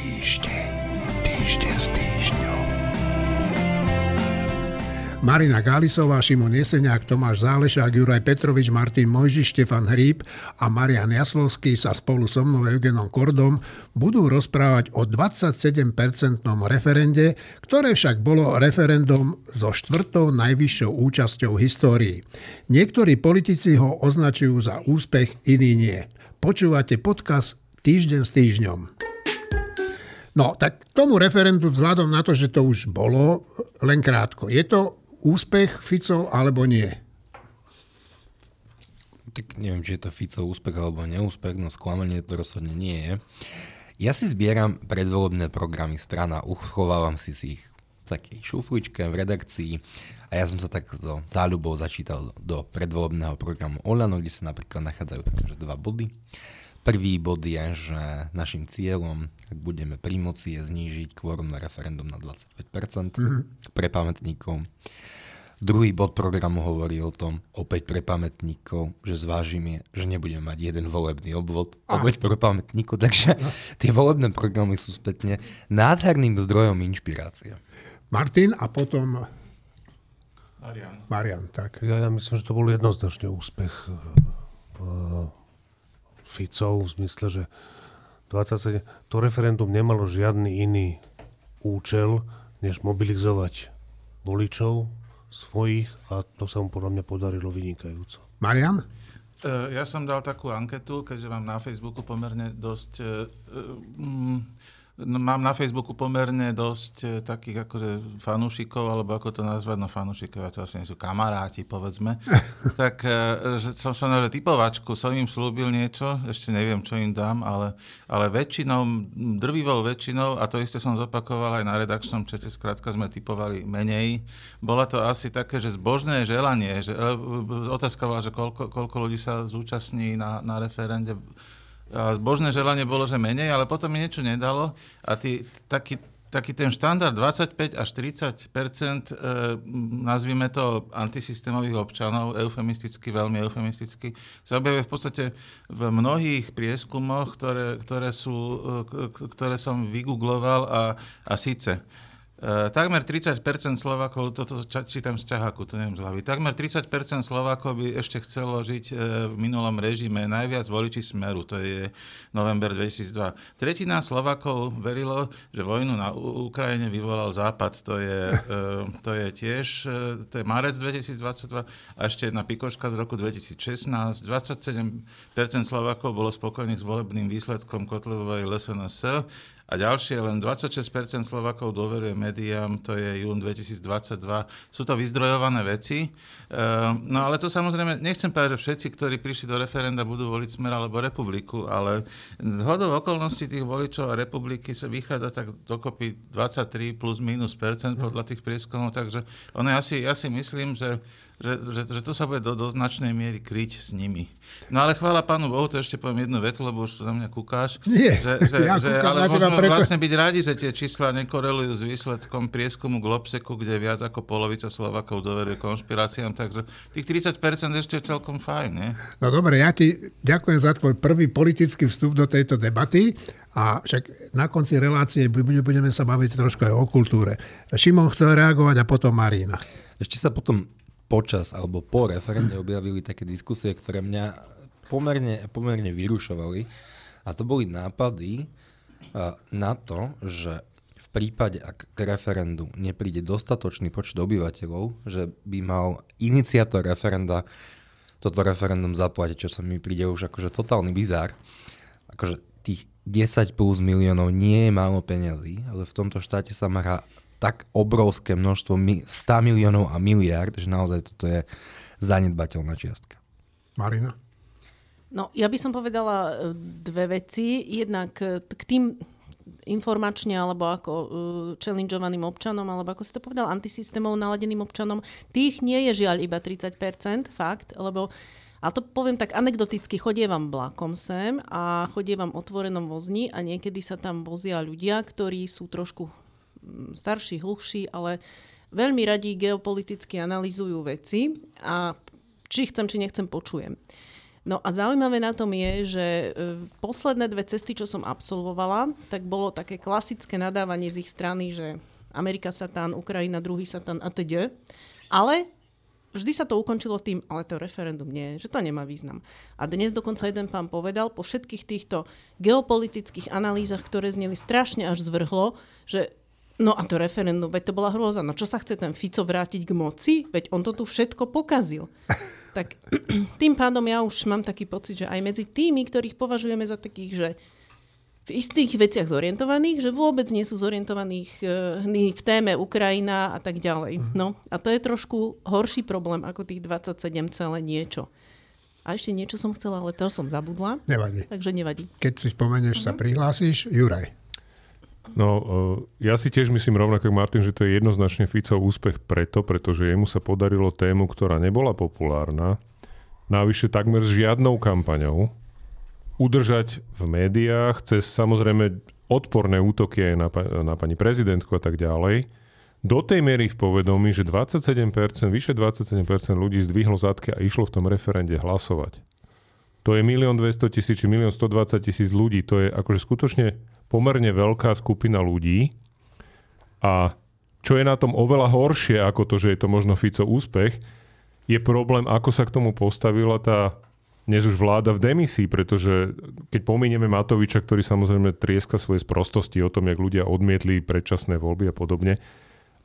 Týždeň s týždňom. Marina Galisová, Šimon Jeseniak, Tomáš Zálesák, Juraj Petrovič, Martin Mojži, Štefan Hríb a Marián Jaslovský sa spolu so mnou Eugenom Kordom budú rozprávať o 27-percentnom referende, ktoré však bolo referendum so štvrtou najvyššou účasťou v histórii. Niektorí politici ho označujú za úspech, iní nie. Počúvate podcast Týždeň s týždňom. No, tak tomu referendu vzhľadom na to, že to už bolo, len krátko. Je to úspech Ficov alebo nie? Tak neviem, či je to Ficov úspech alebo neúspech, no sklamanie to rozhodne nie je. Ja si zbieram predvolebné programy strán a uchovávam si ich v takej šufličke v redakcii a ja som sa tak so záľubou začítal do predvolebného programu Olano, kde sa napríklad nachádzajú takže 2 body. Prvý bod je, že našim cieľom, ak budeme pri moci, je znížiť kvorum na referendum na 25% pre pamätníkov. Druhý bod programu hovorí o tom, opäť pre pamätníkov, že zvážime, že nebudeme mať jeden volebný obvod, opäť pre pamätníkov. Takže tie volebné programy sú spätne nádherným zdrojom inšpirácie. Martin a potom Marian, tak. Ja myslím, že to bol jednoznačný úspech Ficov, v zmysle, že 27, to referendum nemalo žiadny iný účel, než mobilizovať voličov svojich a to sa mu podľa mňa podarilo vynikajúco. Marian? Ja som dal takú anketu, keďže mám na Facebooku pomerne dosť takých akože fanúšikov, alebo ako to nazvať, no fanúšikov, to asi nie sú kamaráti, povedzme. Tak že som na typovačku, som im slúbil niečo, ešte neviem, čo im dám, ale väčšinou, drvivou väčšinou, a to isté som zopakoval aj na redakčnom čete, skrátka sme typovali menej. Bola to asi také, že zbožné želanie, že otázka bola, že koľko ľudí sa zúčastní na referende. A zbožné želanie bolo, že menej, ale potom mi niečo nedalo a taký ten štandard 25 až 30%, nazvime to antisystémových občanov, veľmi eufemisticky, sa objavuje v podstate v mnohých prieskumoch, ktoré som vygoogloval a síce takmer 30% Slovákov, toto čítam z ťaháku, to neviem z hlavy, takmer 30% Slovákov by ešte chcelo žiť v minulom režime, najviac voliči Smeru, to je november 2002. Tretina Slovákov verilo, že vojnu na Ukrajine vyvolal Západ, to je marec 2022 a ešte jedna pikoška z roku 2016. 27% Slovákov bolo spokojných s volebným výsledkom Kotlebovej LSNS. A ďalšie, len 26% Slovákov dôveruje médiám, to je jún 2022. Sú to vyzdrojované veci. No ale to samozrejme, nechcem povedať, že všetci, ktorí prišli do referenda, budú voliť Smer alebo Republiku, ale zhodou okolností tých voličov a Republiky sa vychádza tak dokopy 23 plus minus percent podľa tých prieskumov, takže ono ja si myslím, že to sa bude do značnej miery kryť s nimi. No ale chvála Pánu Bohu, to ešte poviem jednu vetu, lebo už tu na mňa kúkáš. Nie, ja kúkam ale na teba preto. Vlastne byť radi, že tie čísla nekorelujú s výsledkom prieskumu Globseku, kde viac ako polovica Slovákov doveruje konšpiráciám, takže tých 30% ešte je celkom fajn, nie? No dobre, ja ti ďakujem za tvoj prvý politický vstup do tejto debaty a však na konci relácie budeme sa baviť trošku aj o kultúre. Šimon chcel reagovať a potom Marina. Ešte sa potom počas alebo po referende objavili také diskusie, ktoré mňa pomerne vyrušovali. A to boli nápady na to, že v prípade, ak k referendu nepríde dostatočný počet obyvateľov, že by mal iniciátor referenda toto referendum zaplatiť, čo sa mi príde už akože totálny bizár. Akože tých 10 plus miliónov nie je málo peňazí, ale v tomto štáte sa hrá tak obrovské množstvo 100 miliónov a miliárd, že naozaj toto je zanedbateľná čiastka. Marina? No, ja by som povedala dve veci. Jednak k tým informačne alebo ako challengeovaným občanom, alebo ako si to povedal, antisystémov naladeným občanom, tých nie je žiaľ iba 30%, fakt, lebo a to poviem tak anekdoticky, chodievam vlakom sem a chodievam otvorenom vozni a niekedy sa tam vozia ľudia, ktorí sú trošku starší, hluchší, ale veľmi radí geopoliticky analýzujú veci a či chcem, či nechcem, počujem. No a zaujímavé na tom je, že posledné dve cesty, čo som absolvovala, tak bolo také klasické nadávanie z ich strany, že Amerika satán, Ukrajina druhý satán a teď. Ale vždy sa to ukončilo tým, ale to referendum nie, že to nemá význam. A dnes dokonca jeden pán povedal, po všetkých týchto geopolitických analýzach, ktoré zneli strašne až zvrhlo, že no a to referendum, veď to bola hrôza. No čo sa chce ten Fico vrátiť k moci? Veď on to tu všetko pokazil. Tak tým pádom ja už mám taký pocit, že aj medzi tými, ktorých považujeme za takých, že v istých veciach zorientovaných, že vôbec nie sú zorientovaných v téme Ukrajina a tak ďalej. No a to je trošku horší problém ako tých 27 celé niečo. A ešte niečo som chcela, ale to som zabudla. Nevadí. Takže nevadí. Keď si spomenieš, sa prihlásíš. Juraj. No, ja si tiež myslím rovnako ako Martin, že to je jednoznačne Ficov úspech pretože jemu sa podarilo tému, ktorá nebola populárna, navyše takmer s žiadnou kampaňou, udržať v médiách cez samozrejme odporné útoky aj na pani prezidentku a tak ďalej, do tej miery v povedomí, že vyše 27% ľudí zdvihlo zadky a išlo v tom referende hlasovať. To je 1 200 000 či 1 120 000 ľudí. To je akože skutočne pomerne veľká skupina ľudí. A čo je na tom oveľa horšie ako to, že je to možno Ficov úspech, je problém, ako sa k tomu postavila tá dnes už vláda v demisii, pretože keď pominieme Matoviča, ktorý samozrejme trieska svoje sprostosti o tom, jak ľudia odmietli predčasné voľby a podobne,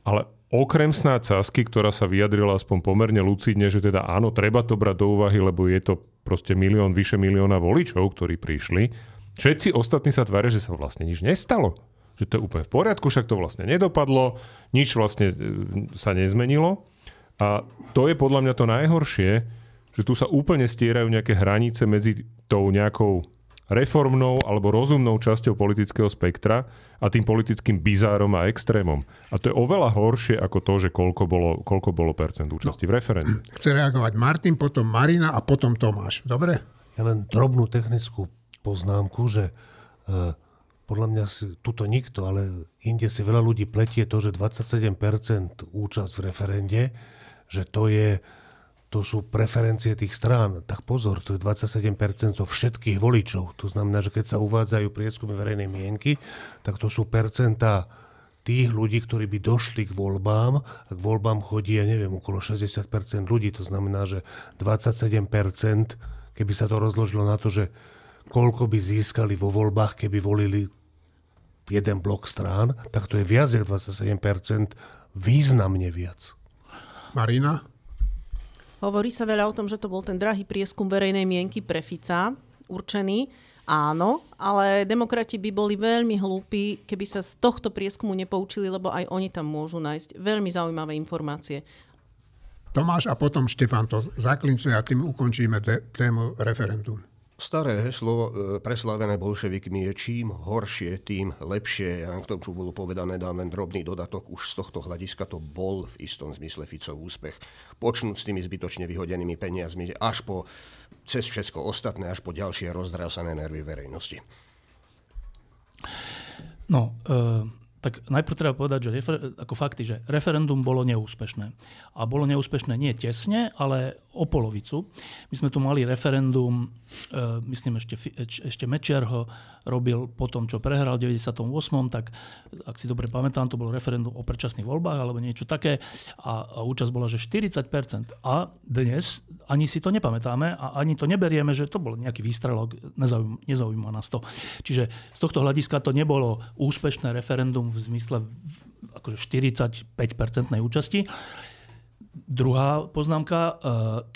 ale okrem snáď Sasky, ktorá sa vyjadrila aspoň pomerne lucidne, že teda áno, treba to brať do úvahy, lebo je to proste vyše milióna voličov, ktorí prišli. Všetci ostatní sa tvária, že sa vlastne nič nestalo. Že to je úplne v poriadku, však to vlastne nedopadlo, nič vlastne sa nezmenilo. A to je podľa mňa to najhoršie, že tu sa úplne stierajú nejaké hranice medzi tou nejakou reformnou alebo rozumnou časťou politického spektra a tým politickým bizárom a extrémom. A to je oveľa horšie ako to, že koľko bolo percent účasti v referende. Chce reagovať Martin, potom Marina a potom Tomáš. Dobre? Ja len drobnú technickú poznámku, že podľa mňa tuto nikto, ale inde si veľa ľudí pletie to, že 27% účasť v referende, že to sú preferencie tých strán. Tak pozor, to je 27% zo všetkých voličov. To znamená, že keď sa uvádzajú prieskumy verejnej mienky, tak to sú percentá tých ľudí, ktorí by došli k voľbám. A k voľbám chodí, ja neviem, okolo 60% ľudí. To znamená, že 27%, keby sa to rozložilo na to, že koľko by získali vo voľbách, keby volili jeden blok strán, tak to je viac jak 27%, významne viac. Marina? Hovorí sa veľa o tom, že to bol ten drahý prieskum verejnej mienky pre Fica, určený, áno, ale demokrati by boli veľmi hlúpi, keby sa z tohto prieskumu nepoučili, lebo aj oni tam môžu nájsť veľmi zaujímavé informácie. Tomáš a potom Štefan to zaklincuje a tým ukončíme tému referendum. Staré heslo preslávené bolševikmi je čím horšie, tým lepšie. Ja k tomu, čo bolo povedané, dám len drobný dodatok. Už z tohto hľadiska to bol v istom zmysle Ficov úspech. Počnúť s tými zbytočne vyhodenými peniazmi až po cez všetko ostatné, až po ďalšie rozdrásané nervy verejnosti. No, tak najprv treba povedať, že ako fakty, že referendum bolo neúspešné. A bolo neúspešné nie tesne, ale o polovicu. My sme tu mali referendum, myslím ešte Mečiar ho robil po tom, čo prehral v 98., tak ak si dobre pamätám, to bolo referendum o predčasných voľbách alebo niečo také a účasť bola, že 40%. A dnes ani si to nepamätáme a ani to neberieme, že to bol nejaký výstrelok, nezaujíma nás to. Čiže z tohto hľadiska to nebolo úspešné referendum v zmysle akože 45% účasti. Druhá poznámka,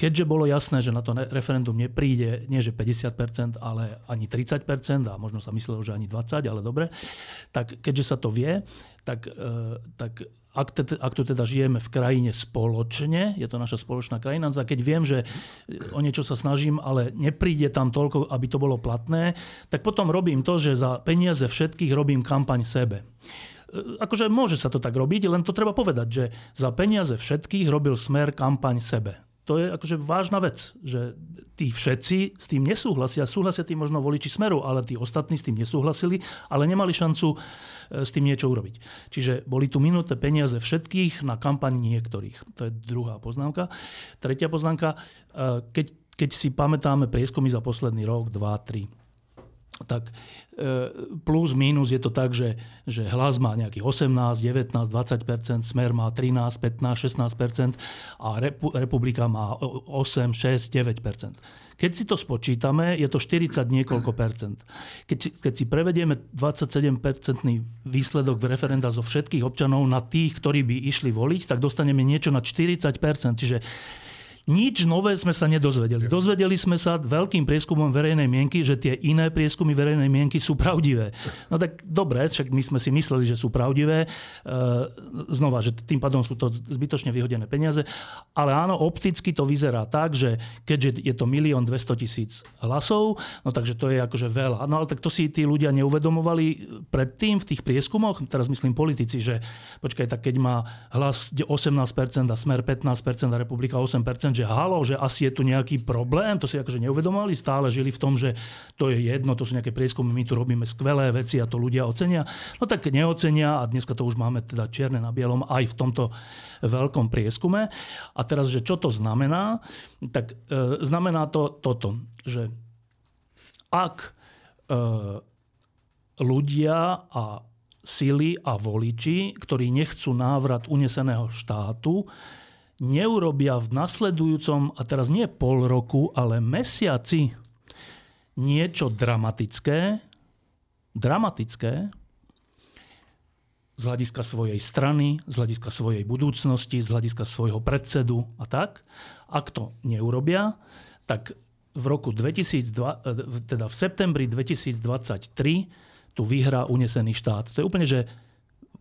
keďže bolo jasné, že na to referendum nepríde, nie že 50%, ale ani 30%, a možno sa myslelo, že ani 20%, ale dobre, tak keďže sa to vie, tak ak tu teda žijeme v krajine spoločne, je to naša spoločná krajina, tak keď viem, že o niečo sa snažím, ale nepríde tam toľko, aby to bolo platné, tak potom robím to, že za peniaze všetkých robím kampaň sebe. Akože môže sa to tak robiť, len to treba povedať, že za peniaze všetkých robil Smer kampaň sebe. To je akože vážna vec, že tí všetci s tým nesúhlasia. Súhlasia tí možno voliči Smeru, ale tí ostatní s tým nesúhlasili, ale nemali šancu s tým niečo urobiť. Čiže boli tu minuté peniaze všetkých na kampaň niektorých. To je druhá poznámka. Tretia poznámka, keď keď si pamätáme prieskumy za posledný rok, 2, 3, tak plus, mínus je to tak, že Hlas má nejakých 18, 19, 20%, Smer má 13, 15, 16% a Republika má 8, 6, 9%. Keď si to spočítame, je to 40 niekoľko percent. Keď si prevedieme 27-percentný výsledok v referenda zo všetkých občanov na tých, ktorí by išli voliť, tak dostaneme niečo na 40%. Čiže nič nové sme sa nedozvedeli. Dozvedeli sme sa veľkým prieskumom verejnej mienky, že tie iné prieskumy verejnej mienky sú pravdivé. No tak dobre, však my sme si mysleli, že sú pravdivé. Znova, že tým pádom sú to zbytočne vyhodené peniaze. Ale áno, opticky to vyzerá tak, že keďže je to 1 200 000 hlasov, no takže to je akože veľa. No ale tak to si tí ľudia neuvedomovali predtým v tých prieskumoch, teraz myslím politici, že počkaj, tak keď má Hlas 18% a Smer 15% a Republika 8%, že halo, že asi je tu nejaký problém, to si akože neuvedomovali, stále žili v tom, že to je jedno, to sú nejaké prieskumy, my tu robíme skvelé veci a to ľudia ocenia. No tak neocenia a dneska to už máme teda čierne na bielom aj v tomto veľkom prieskume. A teraz, že čo to znamená? Tak znamená to toto, že ak ľudia a sily a voliči, ktorí nechcú návrat uneseného štátu, neurobia v nasledujúcom, a teraz nie pol roku, ale mesiaci niečo dramatické z hľadiska svojej strany, z hľadiska svojej budúcnosti, z hľadiska svojho predsedu a tak. Ak to neurobia, tak v roku 2002, teda v septembri 2023 tu vyhrá unesený štát. To je úplne že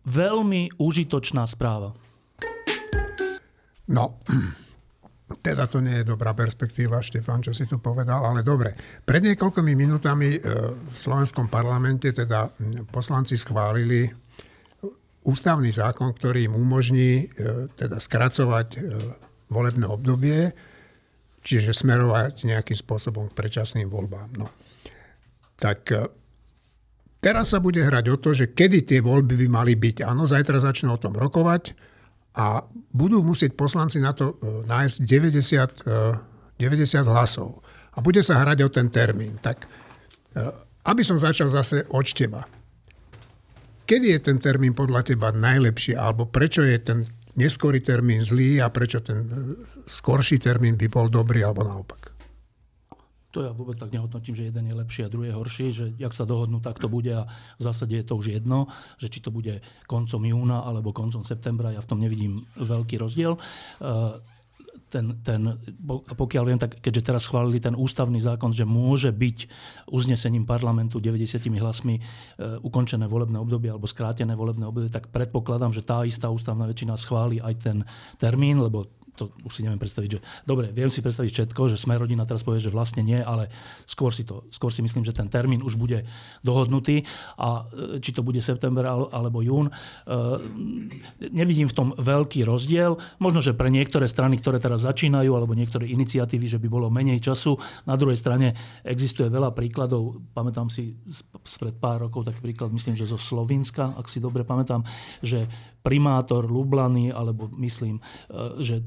veľmi užitočná správa. No, teda to nie je dobrá perspektíva, Štefan, čo si tu povedal, ale dobre. Pred niekoľkými minútami v slovenskom parlamente teda poslanci schválili ústavný zákon, ktorý im umožní teda skracovať volebné obdobie, čiže smerovať nejakým spôsobom k predčasným voľbám. No. Tak teraz sa bude hrať o to, že kedy tie voľby by mali byť. Áno, zajtra začnú o tom rokovať. A budú musieť poslanci na to nájsť 90 hlasov. A bude sa hrať o ten termín. Tak, aby som začal zase od teba. Kedy je ten termín podľa teba najlepší? Alebo prečo je ten neskorý termín zlý a prečo ten skorší termín by bol dobrý alebo naopak? To ja vôbec tak nehodnotím, že jeden je lepší a druhý je horší, že jak sa dohodnú, tak to bude a v zásade je to už jedno, že či to bude koncom júna alebo koncom septembra, ja v tom nevidím veľký rozdiel. Pokiaľ viem, tak keďže teraz schválili ten ústavný zákon, že môže byť uznesením parlamentu 90 hlasmi ukončené volebné obdobie alebo skrátené volebné obdobie, tak predpokladám, že tá istá ústavná väčšina schváli aj ten termín, lebo to už si neviem predstaviť, že dobre, viem si predstaviť všetko, že Smer rodina teraz povie, že vlastne nie, ale skôr si myslím, že ten termín už bude dohodnutý a či to bude september alebo jún, nevidím v tom veľký rozdiel. Možno, že pre niektoré strany, ktoré teraz začínajú, alebo niektoré iniciatívy, že by bolo menej času. Na druhej strane existuje veľa príkladov, pamätám si spred pár rokov taký príklad, myslím, že zo Slovenska, ak si dobre pamätám, že primátor Lublany, alebo myslím, že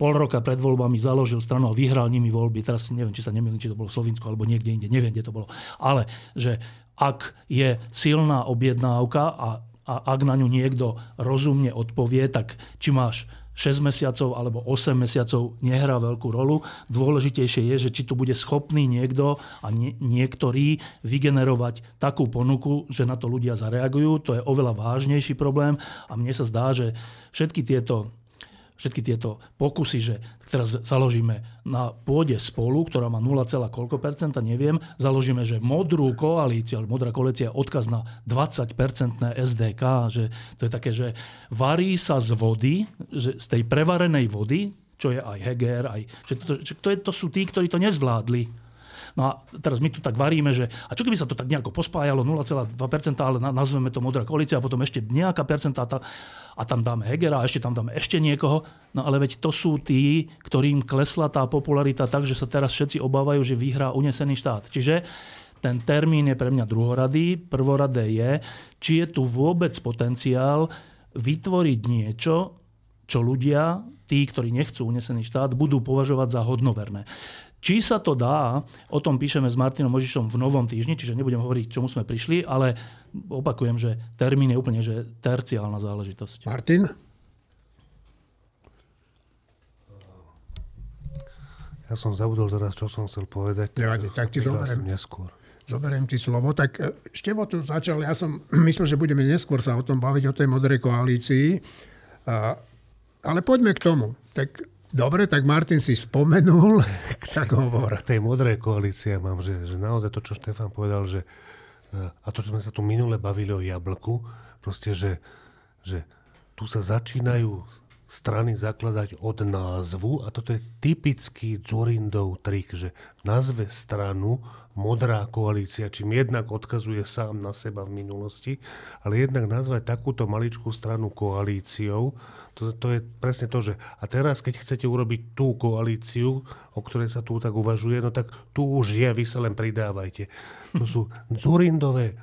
pol roka pred voľbami založil stranu a vyhral nimi voľby. Teraz neviem, či sa nemýlim, či to bolo v Slovinsku alebo niekde inde. Neviem, kde to bolo. Ale že ak je silná objednávka a ak na ňu niekto rozumne odpovie, tak či máš 6 mesiacov alebo 8 mesiacov nehrá veľkú rolu. Dôležitejšie je, že či tu bude schopný niekto a niektorí vygenerovať takú ponuku, že na to ľudia zareagujú. To je oveľa vážnejší problém a mne sa zdá, že všetky tieto pokusy, že teraz založíme na pôde Spolu, ktorá má 0,koľko%, neviem, založíme, že modrú koalíciu, ale modrá koalícia je odkaz na 20% SDK, že to je také, že varí sa z vody, že z tej prevarenej vody, čo je aj Heger, aj, to sú tí, ktorí to nezvládli. No a teraz my tu tak varíme, že a čo keby sa to tak nejako pospájalo 0,2%, ale nazveme to modrá koalícia a potom ešte nejaká percentá a tam dáme Hegera a ešte tam dáme ešte niekoho. No ale veď to sú tí, ktorým klesla tá popularita tak, že sa teraz všetci obávajú, že vyhrá unesený štát. Čiže ten termín je pre mňa druhoradý. Prvoradé je, či je tu vôbec potenciál vytvoriť niečo, čo ľudia, tí, ktorí nechcú unesený štát, budú považovať za hodnoverné. Či sa to dá, o tom píšeme s Martinom Mojžišom v novom týždni, čiže nebudem hovoriť, k čomu sme prišli, ale opakujem, že termín je úplne že terciálna záležitosť. Martin? Ja som zabudol teraz, čo som chcel povedať. Nevadí, tak ti zoberiem. Neskôr. Zoberiem ti slovo. Tak Števo tu začal, ja som myslel, že budeme neskôr sa o tom baviť, o tej modrej koalícii. Ale poďme k tomu. Tak dobre, tak Martin si spomenul, tak hovor. Tej modrej koalície mám, že naozaj to, čo Štefan povedal, že, a to, čo sme sa tu minule bavili o jablku, proste, že tu sa začínajú strany zakladať od názvu a toto je typický Dzurindov trik, že v názve stranu modrá koalícia, čím jednak odkazuje sám na seba v minulosti, ale jednak nazvať takúto maličkú stranu koalíciou, to je presne to, že a teraz, keď chcete urobiť tú koalíciu, o ktorej sa tu tak uvažuje, no tak tu už je, vy sa len pridávajte. To sú Dzurindové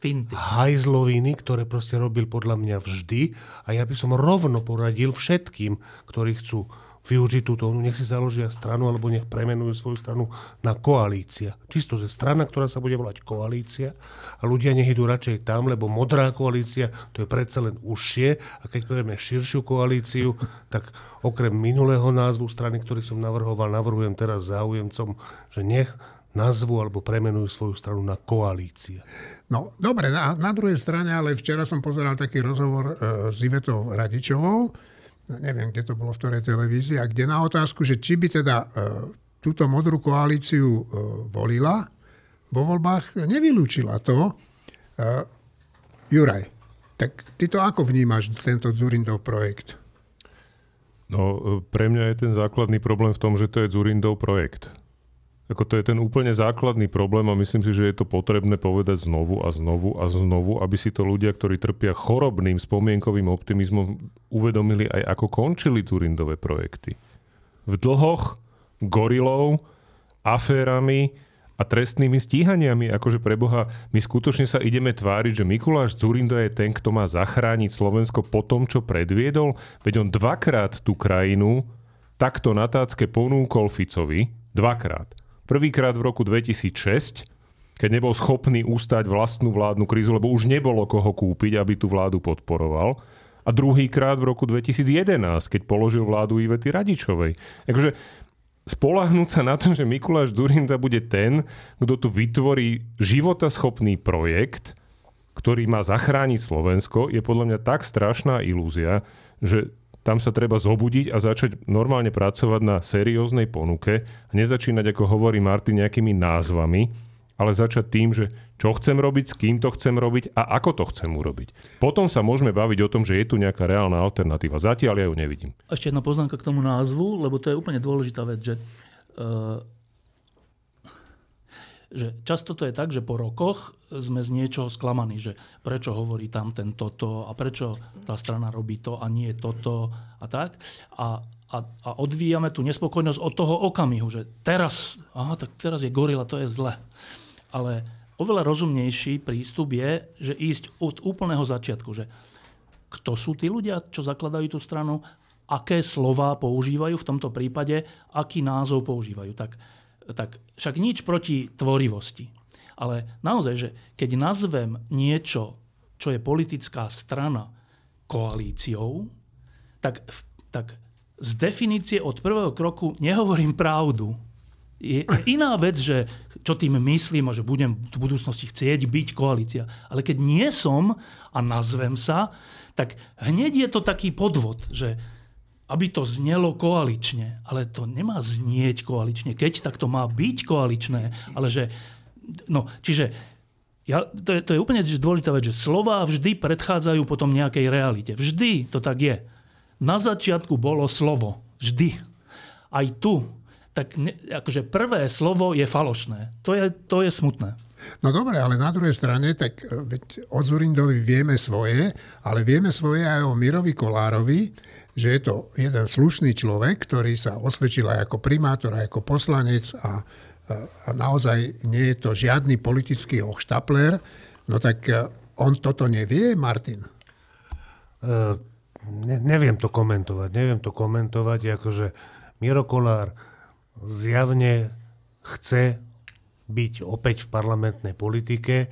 finty, hajzloviny, ktoré proste robil podľa mňa vždy a ja by som rovno poradil všetkým, ktorí chcú využiť túto, nech si založia stranu alebo nech premenujú svoju stranu na koalícia. Čisto, že strana, ktorá sa bude volať koalícia a ľudia nech idú radšej tam, lebo modrá koalícia to je predsa len užšie a keď povieme širšiu koalíciu, tak okrem minulého názvu strany, ktorý som navrhoval, navrhujem teraz záujemcom, že nech nazvu alebo premenujú svoju stranu na koalícia. No, dobre, na druhej strane, ale včera som pozeral taký rozhovor s Ivetou Radičovou, neviem, kde to bolo, v ktorej televízii, a kde na otázku, že či by teda túto modrú koalíciu volila, vo voľbách nevylúčila to. Juraj, tak ty to ako vnímaš, tento Dzurindov projekt? No, pre mňa je ten základný problém v tom, že to je Dzurindov projekt. Ako to je ten úplne základný problém a myslím si, že je to potrebné povedať znovu a znovu a znovu, aby si to ľudia, ktorí trpia chorobným spomienkovým optimizmom, uvedomili aj ako končili Dzurindové projekty. V dlhoch, gorilov, aférami a trestnými stíhaniami. Akože pre Boha, my skutočne sa ideme tváriť, že Mikuláš Dzurinda je ten, kto má zachrániť Slovensko po tom, čo predviedol. Veď on dvakrát tú krajinu takto na tácke ponúkol Ficovi. Dvakrát. Prvýkrát v roku 2006, keď nebol schopný ustať vlastnú vládnu krízu, lebo už nebolo koho kúpiť, aby tú vládu podporoval. A druhýkrát v roku 2011, keď položil vládu Ivety Radičovej. Takže spoľahnúť sa na to, že Mikuláš Dzurinda bude ten, kto tu vytvorí životaschopný projekt, ktorý má zachrániť Slovensko, je podľa mňa tak strašná ilúzia, že tam sa treba zobudiť a začať normálne pracovať na serióznej ponuke a nezačínať, ako hovorí Martin, nejakými názvami, ale začať tým, že čo chcem robiť, s kým to chcem robiť a ako to chcem urobiť. Potom sa môžeme baviť o tom, že je tu nejaká reálna alternatíva. Zatiaľ ja ju nevidím. Ešte jedna poznámka k tomu názvu, lebo to je úplne dôležitá vec, že často to je tak, že po rokoch sme z niečoho sklamaní, že prečo hovorí tam ten toto a prečo tá strana robí to a nie toto a tak. A odvíjame tú nespokojnosť od toho okamihu, že teraz, aha, tak teraz je gorila, to je zle. Ale oveľa rozumnejší prístup je, že ísť od úplného začiatku, že kto sú tí ľudia, čo zakladajú tú stranu, aké slová používajú v tomto prípade, aký názov používajú. Tak však nič proti tvorivosti. Ale naozaj, že keď nazvem niečo, čo je politická strana koalíciou, tak z definície od prvého kroku nehovorím pravdu. Je iná vec, že čo tým myslím a že budem v budúcnosti chcieť byť koalícia. Ale keď nie som a nazvem sa, tak hneď je to taký podvod, že aby to znelo koalične. Ale to nemá znieť koalične. Keď, tak to má byť koaličné. Ale že... No, čiže... To je úplne dôležitá vec, že slová vždy predchádzajú potom nejakej realite. Vždy to tak je. Na začiatku bolo slovo. Vždy. Aj tu. Tak akože prvé slovo je falošné. To je smutné. No dobre, ale na druhej strane, tak o Dzurindovi vieme svoje, ale vieme svoje aj o Mirovi Kolárovi, že je to jeden slušný človek, ktorý sa osvedčil aj ako primátor, aj ako poslanec a naozaj nie je to žiadny politický hochštapler. No tak on toto nevie, Martin? Neviem to komentovať. Akože Miro Kolár zjavne chce byť opäť v parlamentnej politike,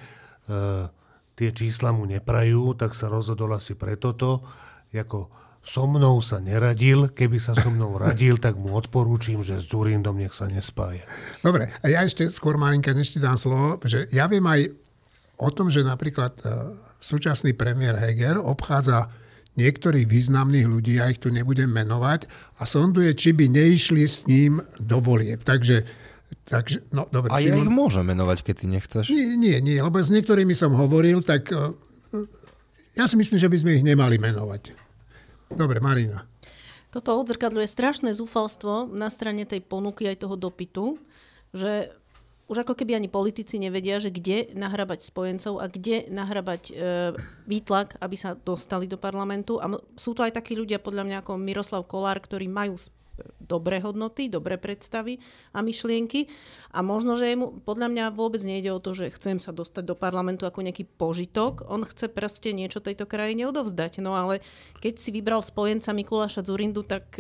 tie čísla mu neprajú, tak sa rozhodol asi pre toto, ako so mnou sa neradil, keby sa so mnou radil, tak mu odporúčim, že s Dzurindom nech sa nespáje. Dobre, a ja ešte skôr malinka, než ti dám slovo, že ja viem aj o tom, že napríklad súčasný premiér Heger obchádza niektorých významných ľudí, ja ich tu nebudem menovať, a sonduje, či by neišli s ním do volieb. Takže no, dobre. A ja ich môžem menovať, keď ty nechceš? Nie, lebo s niektorými som hovoril, tak ja si myslím, že by sme ich nemali menovať. Dobre, Marina. Toto odzrkadľuje strašné zúfalstvo na strane tej ponuky aj toho dopytu, že už ako keby ani politici nevedia, že kde nahrabať spojencov a kde nahrabať výtlak, aby sa dostali do parlamentu. A sú to aj takí ľudia, podľa mňa, ako Miroslav Kolár, ktorí majú dobré hodnoty, dobré predstavy a myšlienky. A možno, že mu podľa mňa vôbec nejde o to, že chcem sa dostať do parlamentu ako nejaký požitok. On chce proste niečo tejto krajine odovzdať. No ale keď si vybral spojenca Mikuláša Dzurindu, tak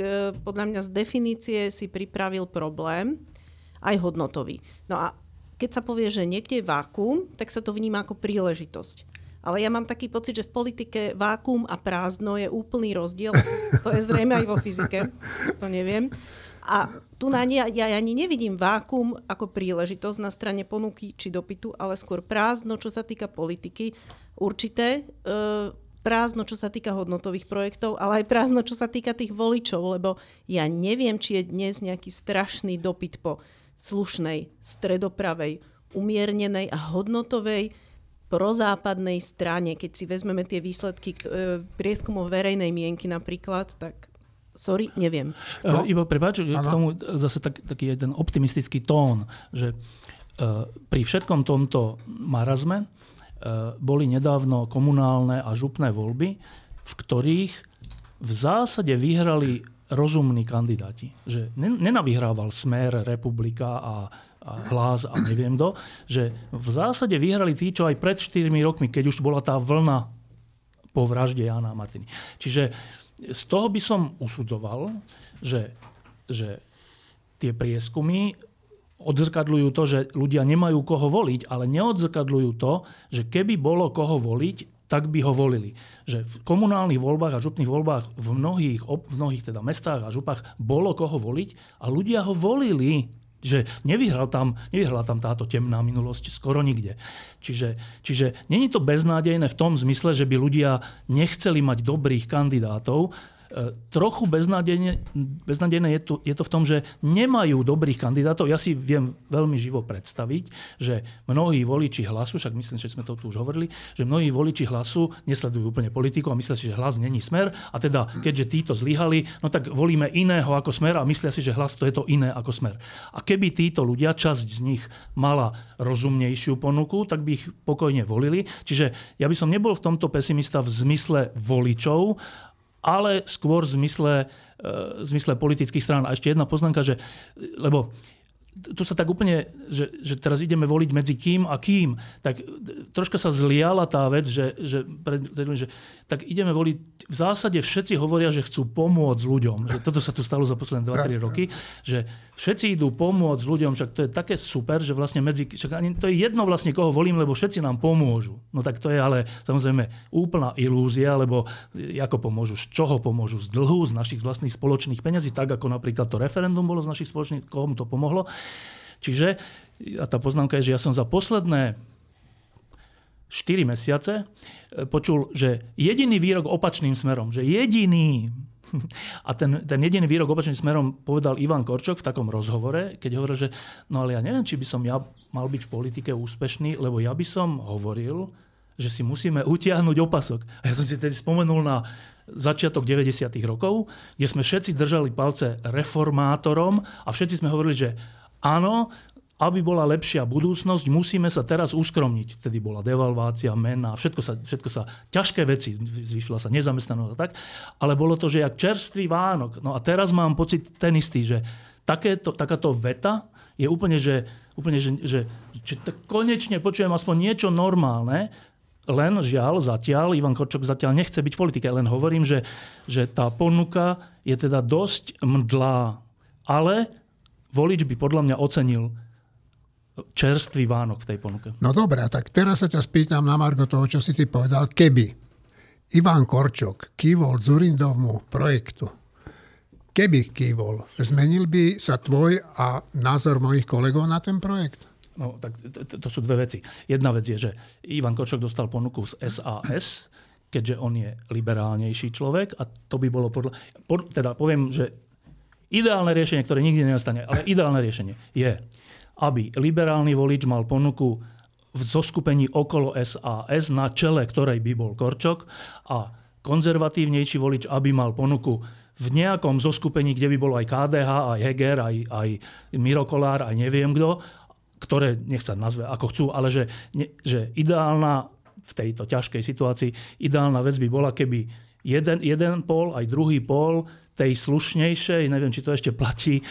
podľa mňa z definície si pripravil problém, aj hodnotový. No a keď sa povie, že niekde je vákuum, tak sa to vníma ako príležitosť. Ale ja mám taký pocit, že v politike vákuum a prázdno je úplný rozdiel. To je zrejme aj vo fyzike. To neviem. A tu na nie, ja ani nevidím vákuum ako príležitosť na strane ponuky či dopytu, ale skôr prázdno, čo sa týka politiky. Určité prázdno, čo sa týka hodnotových projektov, ale aj prázdno, čo sa týka tých voličov, lebo ja neviem, či je dnes nejaký strašný dopyt po slušnej, stredopravej, umiernenej a hodnotovej prozápadnej strane. Keď si vezmeme tie výsledky prieskumov verejnej mienky napríklad, tak sorry, neviem. No. Ivo, prepáč, k tomu zase taký jeden optimistický tón, že pri všetkom tomto marazme boli nedávno komunálne a župné voľby, v ktorých v zásade vyhrali rozumní kandidáti. Že nenavyhrával Smer, Republika a Hlas a neviem kto, že v zásade vyhrali tí, čo aj pred 4 rokmi, keď už bola tá vlna po vražde Jána a Martiny. Čiže z toho by som usudzoval, že tie prieskumy odzrkadľujú to, že ľudia nemajú koho voliť, ale neodzrkadľujú to, že keby bolo koho voliť, tak by ho volili. Že v komunálnych voľbách a župných voľbách v mnohých teda mestách a župách bolo koho voliť a ľudia ho volili. Že nevyhrala tam táto temná minulosť skoro nikde. Čiže není to beznádejné v tom zmysle, že by ľudia nechceli mať dobrých kandidátov. Trochu beznádejné je to v tom, že nemajú dobrých kandidátov. Ja si viem veľmi živo predstaviť, že mnohí voliči Hlasu, však myslím, že sme to tu už hovorili, že mnohí voliči Hlasu nesledujú úplne politiku a myslia si, že Hlas není Smer. A teda, keďže títo zlyhali, no tak volíme iného ako Smer a myslia si, že Hlas to je to iné ako Smer. A keby títo ľudia, časť z nich mala rozumnejšiu ponuku, tak by ich pokojne volili. Čiže ja by som nebol v tomto pesimista v zmysle voličov, ale skôr v zmysle politických strán. A ešte jedna poznámka, že, lebo tu sa tak úplne, že teraz ideme voliť medzi kým a kým, tak troška sa zliala tá vec, že tak ideme voliť, v zásade všetci hovoria, že chcú pomôcť ľuďom. Že toto sa tu stalo za posledné 2-3 roky, že všetci idú pomôcť ľuďom, však to je také super, že vlastne to je jedno vlastne, koho volím, lebo všetci nám pomôžu. No tak to je ale samozrejme úplná ilúzia, lebo ako pomôžu, z čoho pomôžu, z dlhu, z našich vlastných spoločných peňazí, tak ako napríklad to referendum bolo z našich spoločných, komu to pomohlo. Čiže, a tá poznámka je, že ja som za posledné 4 mesiace počul, že jediný výrok opačným smerom, že jediný, a ten jediný výrok opačným smerom povedal Ivan Korčok v takom rozhovore, keď hovoril, že no ale ja neviem, či by som ja mal byť v politike úspešný, lebo ja by som hovoril, že si musíme utiahnuť opasok. A ja som si tedy spomenul na začiatok 90. rokov, kde sme všetci držali palce reformátorom a všetci sme hovorili, že áno, aby bola lepšia budúcnosť, musíme sa teraz uskromniť. Vtedy bola devalvácia, mena, všetko sa ťažké veci, zvyšila sa nezamestnanosť a tak, ale bolo to, že jak čerstvý Vánok. No a teraz mám pocit ten istý, že takáto veta je úplne, že konečne počujem aspoň niečo normálne. Len žiaľ zatiaľ, Ivan Korčok zatiaľ nechce byť v politike, len hovorím, že tá ponuka je teda dosť mdlá. Ale volič by podľa mňa ocenil čerstvý Vánok v tej ponuke. No dobré, tak teraz sa ťa spýtam na margo toho, čo si ty povedal. Keby Ivan Korčok kývol Dzurindovmu projektu, keby kývol, zmenil by sa tvoj a názor mojich kolegov na ten projekt? No, tak to sú dve veci. Jedna vec je, že Ivan Korčok dostal ponuku z SAS, keďže on je liberálnejší človek a to by bolo podľa... Teda poviem, že ideálne riešenie, ktoré nikdy nenastane, ale ideálne riešenie je, aby liberálny volič mal ponuku v zoskupení okolo SAS, na čele ktorej by bol Korčok, a konzervatívnejší volič, aby mal ponuku v nejakom zoskupení, kde by bolo aj KDH, aj Heger, aj Miro Kolár, aj neviem kto, ktoré nech sa nazve ako chcú, ale že ideálna v tejto ťažkej situácii, ideálna vec by bola, keby jeden pól, aj druhý pól tej slušnejšej, neviem, či to ešte platí,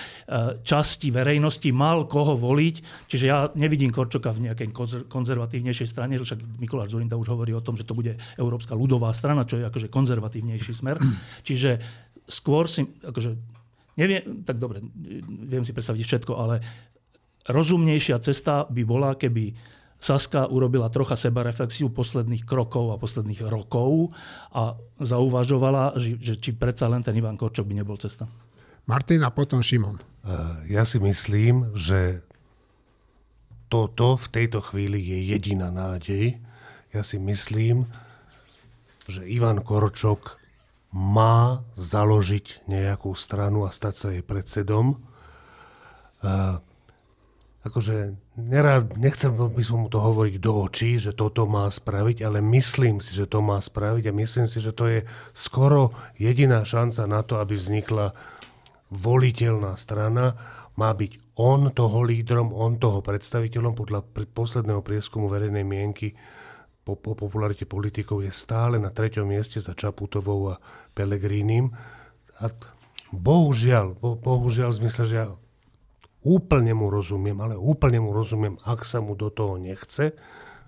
časti verejnosti mal koho voliť. Čiže ja nevidím Korčoka v nejakej konzervatívnejšej strane, však Mikuláš Dzurinda už hovorí o tom, že to bude Európska ľudová strana, čo je akože konzervatívnejší smer. Čiže skôr si, akože, neviem, tak dobre, viem si predstaviť všetko, ale rozumnejšia cesta by bola, keby Saska urobila trocha sebareflexiu posledných krokov a posledných rokov a zauvažovala, že či predsa len ten Ivan Korčok by nebol cesta. Martin a potom Šimon. Ja si myslím, že toto v tejto chvíli je jediná nádej. Ja si myslím, že Ivan Korčok má založiť nejakú stranu a stať sa jej predsedom. Nechcem by som mu to hovoriť do očí, že toto má spraviť, ale myslím si, že to má spraviť a myslím si, že to je skoro jediná šanca na to, aby vznikla voliteľná strana. Má byť on toho lídrom, on toho predstaviteľom. Podľa posledného prieskumu verejnej mienky po popularite politikov je stále na 3. mieste za Čaputovou a Pelegrínim. A bohužiaľ v zmysle, že ja úplne mu rozumiem, ak sa mu do toho nechce.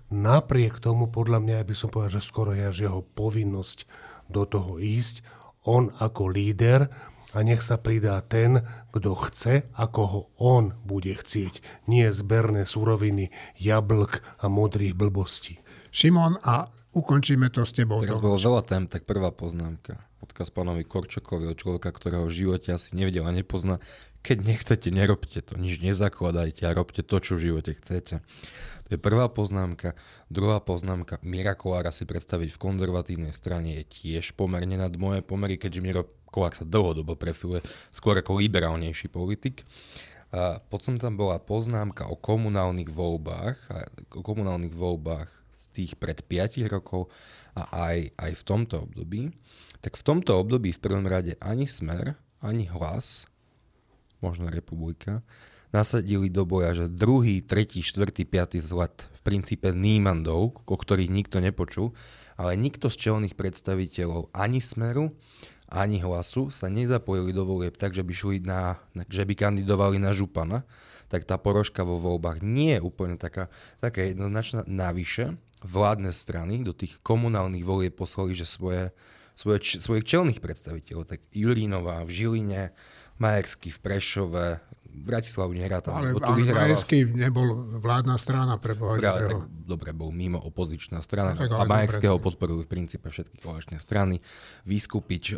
Napriek tomu, podľa mňa, by som povedal, že skoro je až jeho povinnosť do toho ísť. On ako líder a nech sa pridá ten, kto chce, ako ho on bude chcieť. Nie zberné suroviny, jablk a modrých blbostí. Šimon, a ukončíme to s tebou. Teraz bolo veľa tém, tak prvá poznámka. Odkaz pánovi Korčokovi, od človeka, ktorého v živote asi nevedel a nepozná. Keď nechcete, nerobte to, nič nezakladajte a robte to, čo v živote chcete. To je prvá poznámka. Druhá poznámka, Mira Kolára si predstaviť v konzervatívnej strane je tiež pomerne nad moje pomery, keďže Miro Kolár sa dlhodobo prefiluje skôr ako liberálnejší politik. A potom tam bola poznámka o komunálnych voľbách, z tých pred 5 rokov a aj v tomto období. Tak v tomto období v prvom rade ani Smer, ani Hlas, možno Republika, nasadili do boja, že 2., 3., 4., 5. zlad v princípe nímandov, o ktorých nikto nepočul, ale nikto z čelných predstaviteľov ani Smeru, ani Hlasu sa nezapojili do volieb tak, že by šli že by kandidovali na župana, tak tá porožka vo voľbách nie je úplne taká jednoznačná. Navyše, vládne strany do tých komunálnych volieb poslali, že svojich čelných predstaviteľov, tak Jurinová v Žiline, Majerský v Prešove, Bratislavu nerátam. Ale Majerský nebol vládna strana pre Bohajového. Dobre, bol mimo opozičná strana. A Majerského podporujú v princípe všetky koaličné strany. Vyskupič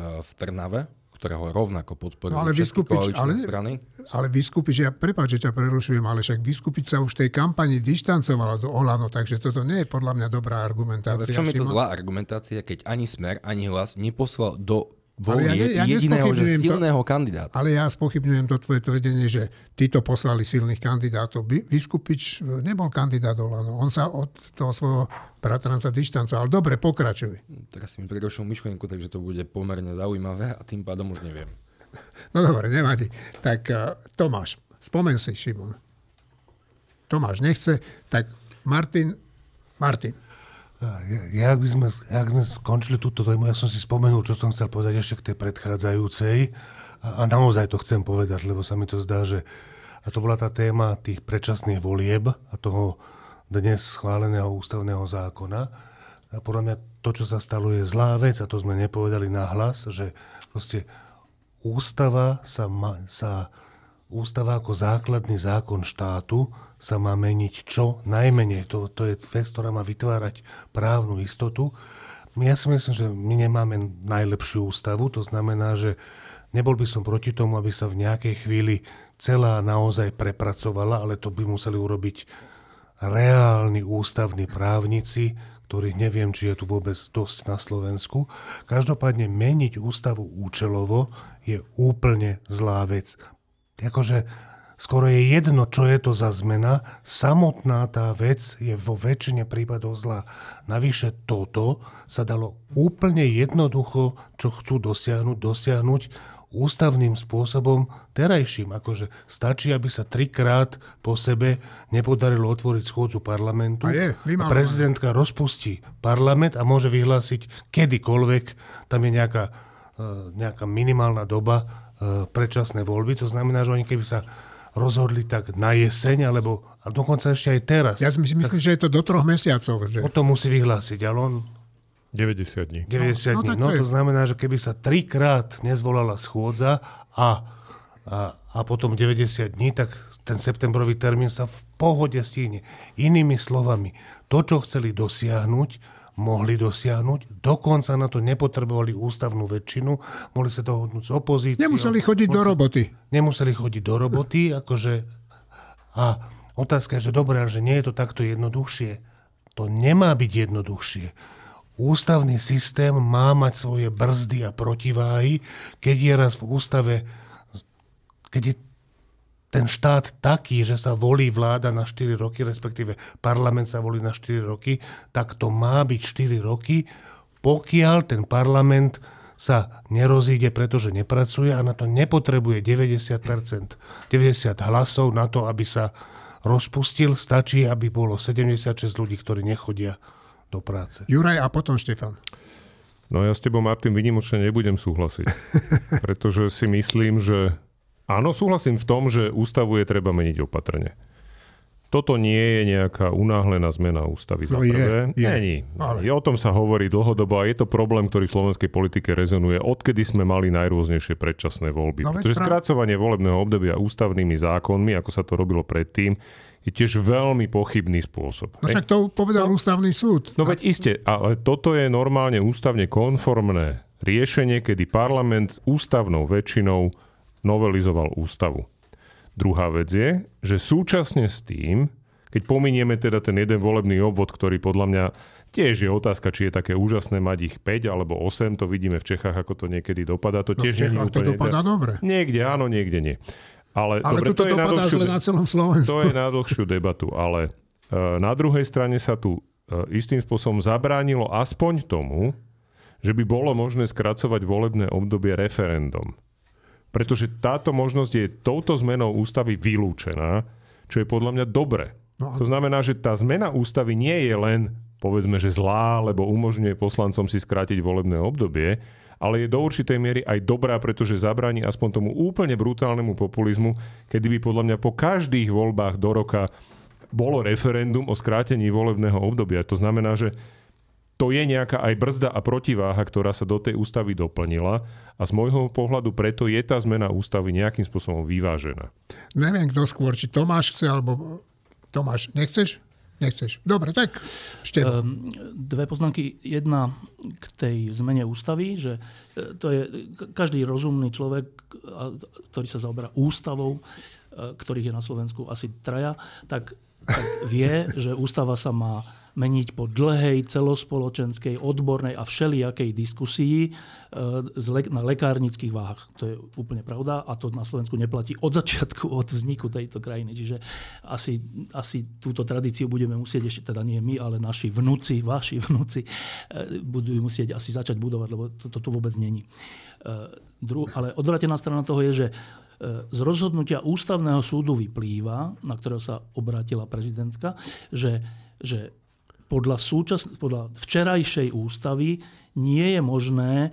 v Trnave, ktorého rovnako podporujú všetky koaličné strany. Ale Vyskupič, ja prepáč, že ťa prerušujem, ale však Vyskupič sa už v tej kampani dištancovala do Olano, takže toto nie je podľa mňa dobrá argumentácia. Ale v čom je to zlá argumentácia, keď ani Smer, ani Hlas neposlal do ja jediného, že silného kandidáta. Ale ja spochybňujem to tvoje tvrdenie, že títo poslali silných kandidátov. Vyskupič nebol kandidát Olano. On sa od toho svojho bratranca dištancoval. Ale dobre, pokračuj. Teraz si mi prerušil myšlienku, takže to bude pomerne zaujímavé a tým pádom už neviem. No dobre, nevadí. Tak Tomáš, spomen si Šimon. Tomáš nechce, tak Martin. Ak sme skončili túto tému, ja som si spomenul, čo som chcel povedať ešte k tej predchádzajúcej a naozaj to chcem povedať, lebo sa mi to zdá, že a to bola tá téma tých predčasných volieb a toho dnes schváleného ústavného zákona. A podľa mňa to, čo sa stalo, je zlá vec a to sme nepovedali nahlas, že proste ústava sa Ústava ako základný zákon štátu sa má meniť čo najmenej. To je vec, ktorá má vytvárať právnu istotu. Ja si myslím, že my nemáme najlepšiu ústavu, to znamená, že nebol by som proti tomu, aby sa v nejakej chvíli celá naozaj prepracovala, ale to by museli urobiť reálni ústavní právnici, ktorých neviem, či je tu vôbec dosť na Slovensku. Každopádne meniť ústavu účelovo je úplne zlá vec. Akože skoro je jedno, čo je to za zmena, samotná tá vec je vo väčšine prípadov zlá. Navyše toto sa dalo úplne jednoducho, čo chcú dosiahnuť ústavným spôsobom terajším. Akože stačí, aby sa 3-krát po sebe nepodarilo otvoriť schôdzu parlamentu. A prezidentka rozpustí parlament a môže vyhlásiť kedykoľvek. Tam je nejaká minimálna doba, predčasné voľby. To znamená, že oni keby sa rozhodli tak na jeseň, alebo a dokonca ešte aj teraz. Ja si myslím, že je to do 3 mesiacov. Že? O tom musí vyhlásiť, ale on... 90 dní. 90 dní. No to znamená, že keby sa 3-krát nezvolala schôdza a potom 90 dní, tak ten septembrový termín sa v pohode stíne. Inými slovami, to, čo chceli dosiahnuť, mohli dosiahnuť, dokonca na to nepotrebovali ústavnú väčšinu, mohli sa dohodnúť s opozíciou. Nemuseli chodiť do roboty, akože... A otázka je, že dobré, že nie je to takto jednoduchšie. To nemá byť jednoduchšie. Ústavný systém má mať svoje brzdy a protiváhy, keď je raz v ústave... Keď je ten štát taký, že sa volí vláda na 4 roky, respektíve parlament sa volí na 4 roky, tak to má byť 4 roky, pokiaľ ten parlament sa nerozíde, pretože nepracuje a na to nepotrebuje 90 hlasov na to, aby sa rozpustil. Stačí, aby bolo 76 ľudí, ktorí nechodia do práce. Juraj a potom Štefan. No ja s tebou, Martin, výnimočne nebudem súhlasiť, pretože si myslím, že áno, súhlasím v tom, že ústavu je treba meniť opatrne. Toto nie je nejaká unáhlená zmena ústavy. No zaprvé. Nie. Ale... O tom sa hovorí dlhodobo a je to problém, ktorý v slovenskej politike rezonuje, odkedy sme mali najrôznejšie predčasné voľby. No, pretože skracovanie volebného obdobia ústavnými zákonmi, ako sa to robilo predtým, je tiež veľmi pochybný spôsob. No však to povedal ústavný súd. No veď iste, ale toto je normálne ústavne konformné riešenie, kedy parlament ústavnou väčšinou novelizoval ústavu. Druhá vec je, že súčasne s tým, keď pominieme teda ten jeden volebný obvod, ktorý podľa mňa tiež je otázka, či je také úžasné mať ich 5 alebo 8, to vidíme v Čechách, ako to niekedy dopadá. To tiež nie je úplne... Niekde áno, niekde nie. Ale dobre, to je na dlhšiu, na celom Slovensku. To je na dlhšiu debatu, ale na druhej strane sa tu istým spôsobom zabránilo aspoň tomu, že by bolo možné skracovať volebné obdobie referendum. Pretože táto možnosť je touto zmenou ústavy vylúčená, čo je podľa mňa dobre. To znamená, že tá zmena ústavy nie je len, povedzme, že zlá, lebo umožňuje poslancom si skrátiť volebné obdobie, ale je do určitej miery aj dobrá, pretože zabráni aspoň tomu úplne brutálnemu populizmu, kedy by podľa mňa po každých voľbách do roka bolo referendum o skrátení volebného obdobia. To znamená, že to je nejaká aj brzda a protiváha, ktorá sa do tej ústavy doplnila a z môjho pohľadu preto je tá zmena ústavy nejakým spôsobom vyvážená. Neviem, kto skôr, či Tomáš chce, alebo... Tomáš, nechceš? Nechceš. Dobre, tak Štefan. Dve poznámky. Jedna k tej zmene ústavy, že to je každý rozumný človek, ktorý sa zaoberá ústavou, ktorých je na Slovensku asi 3, tak vie, že ústava sa má meniť po dlhej, celospoločenskej, odbornej a všelijakej diskusii na lekárnických váhach. To je úplne pravda a to na Slovensku neplatí od začiatku, od vzniku tejto krajiny. Čiže asi túto tradíciu budeme musieť ešte, teda nie my, ale naši vnúci, vaši vnúci, budú musieť asi začať budovať, lebo to tu vôbec není. Ale odvratená strana toho je, že z rozhodnutia ústavného súdu vyplýva, na ktorého sa obrátila prezidentka, že podľa včerajšej ústavy nie je možné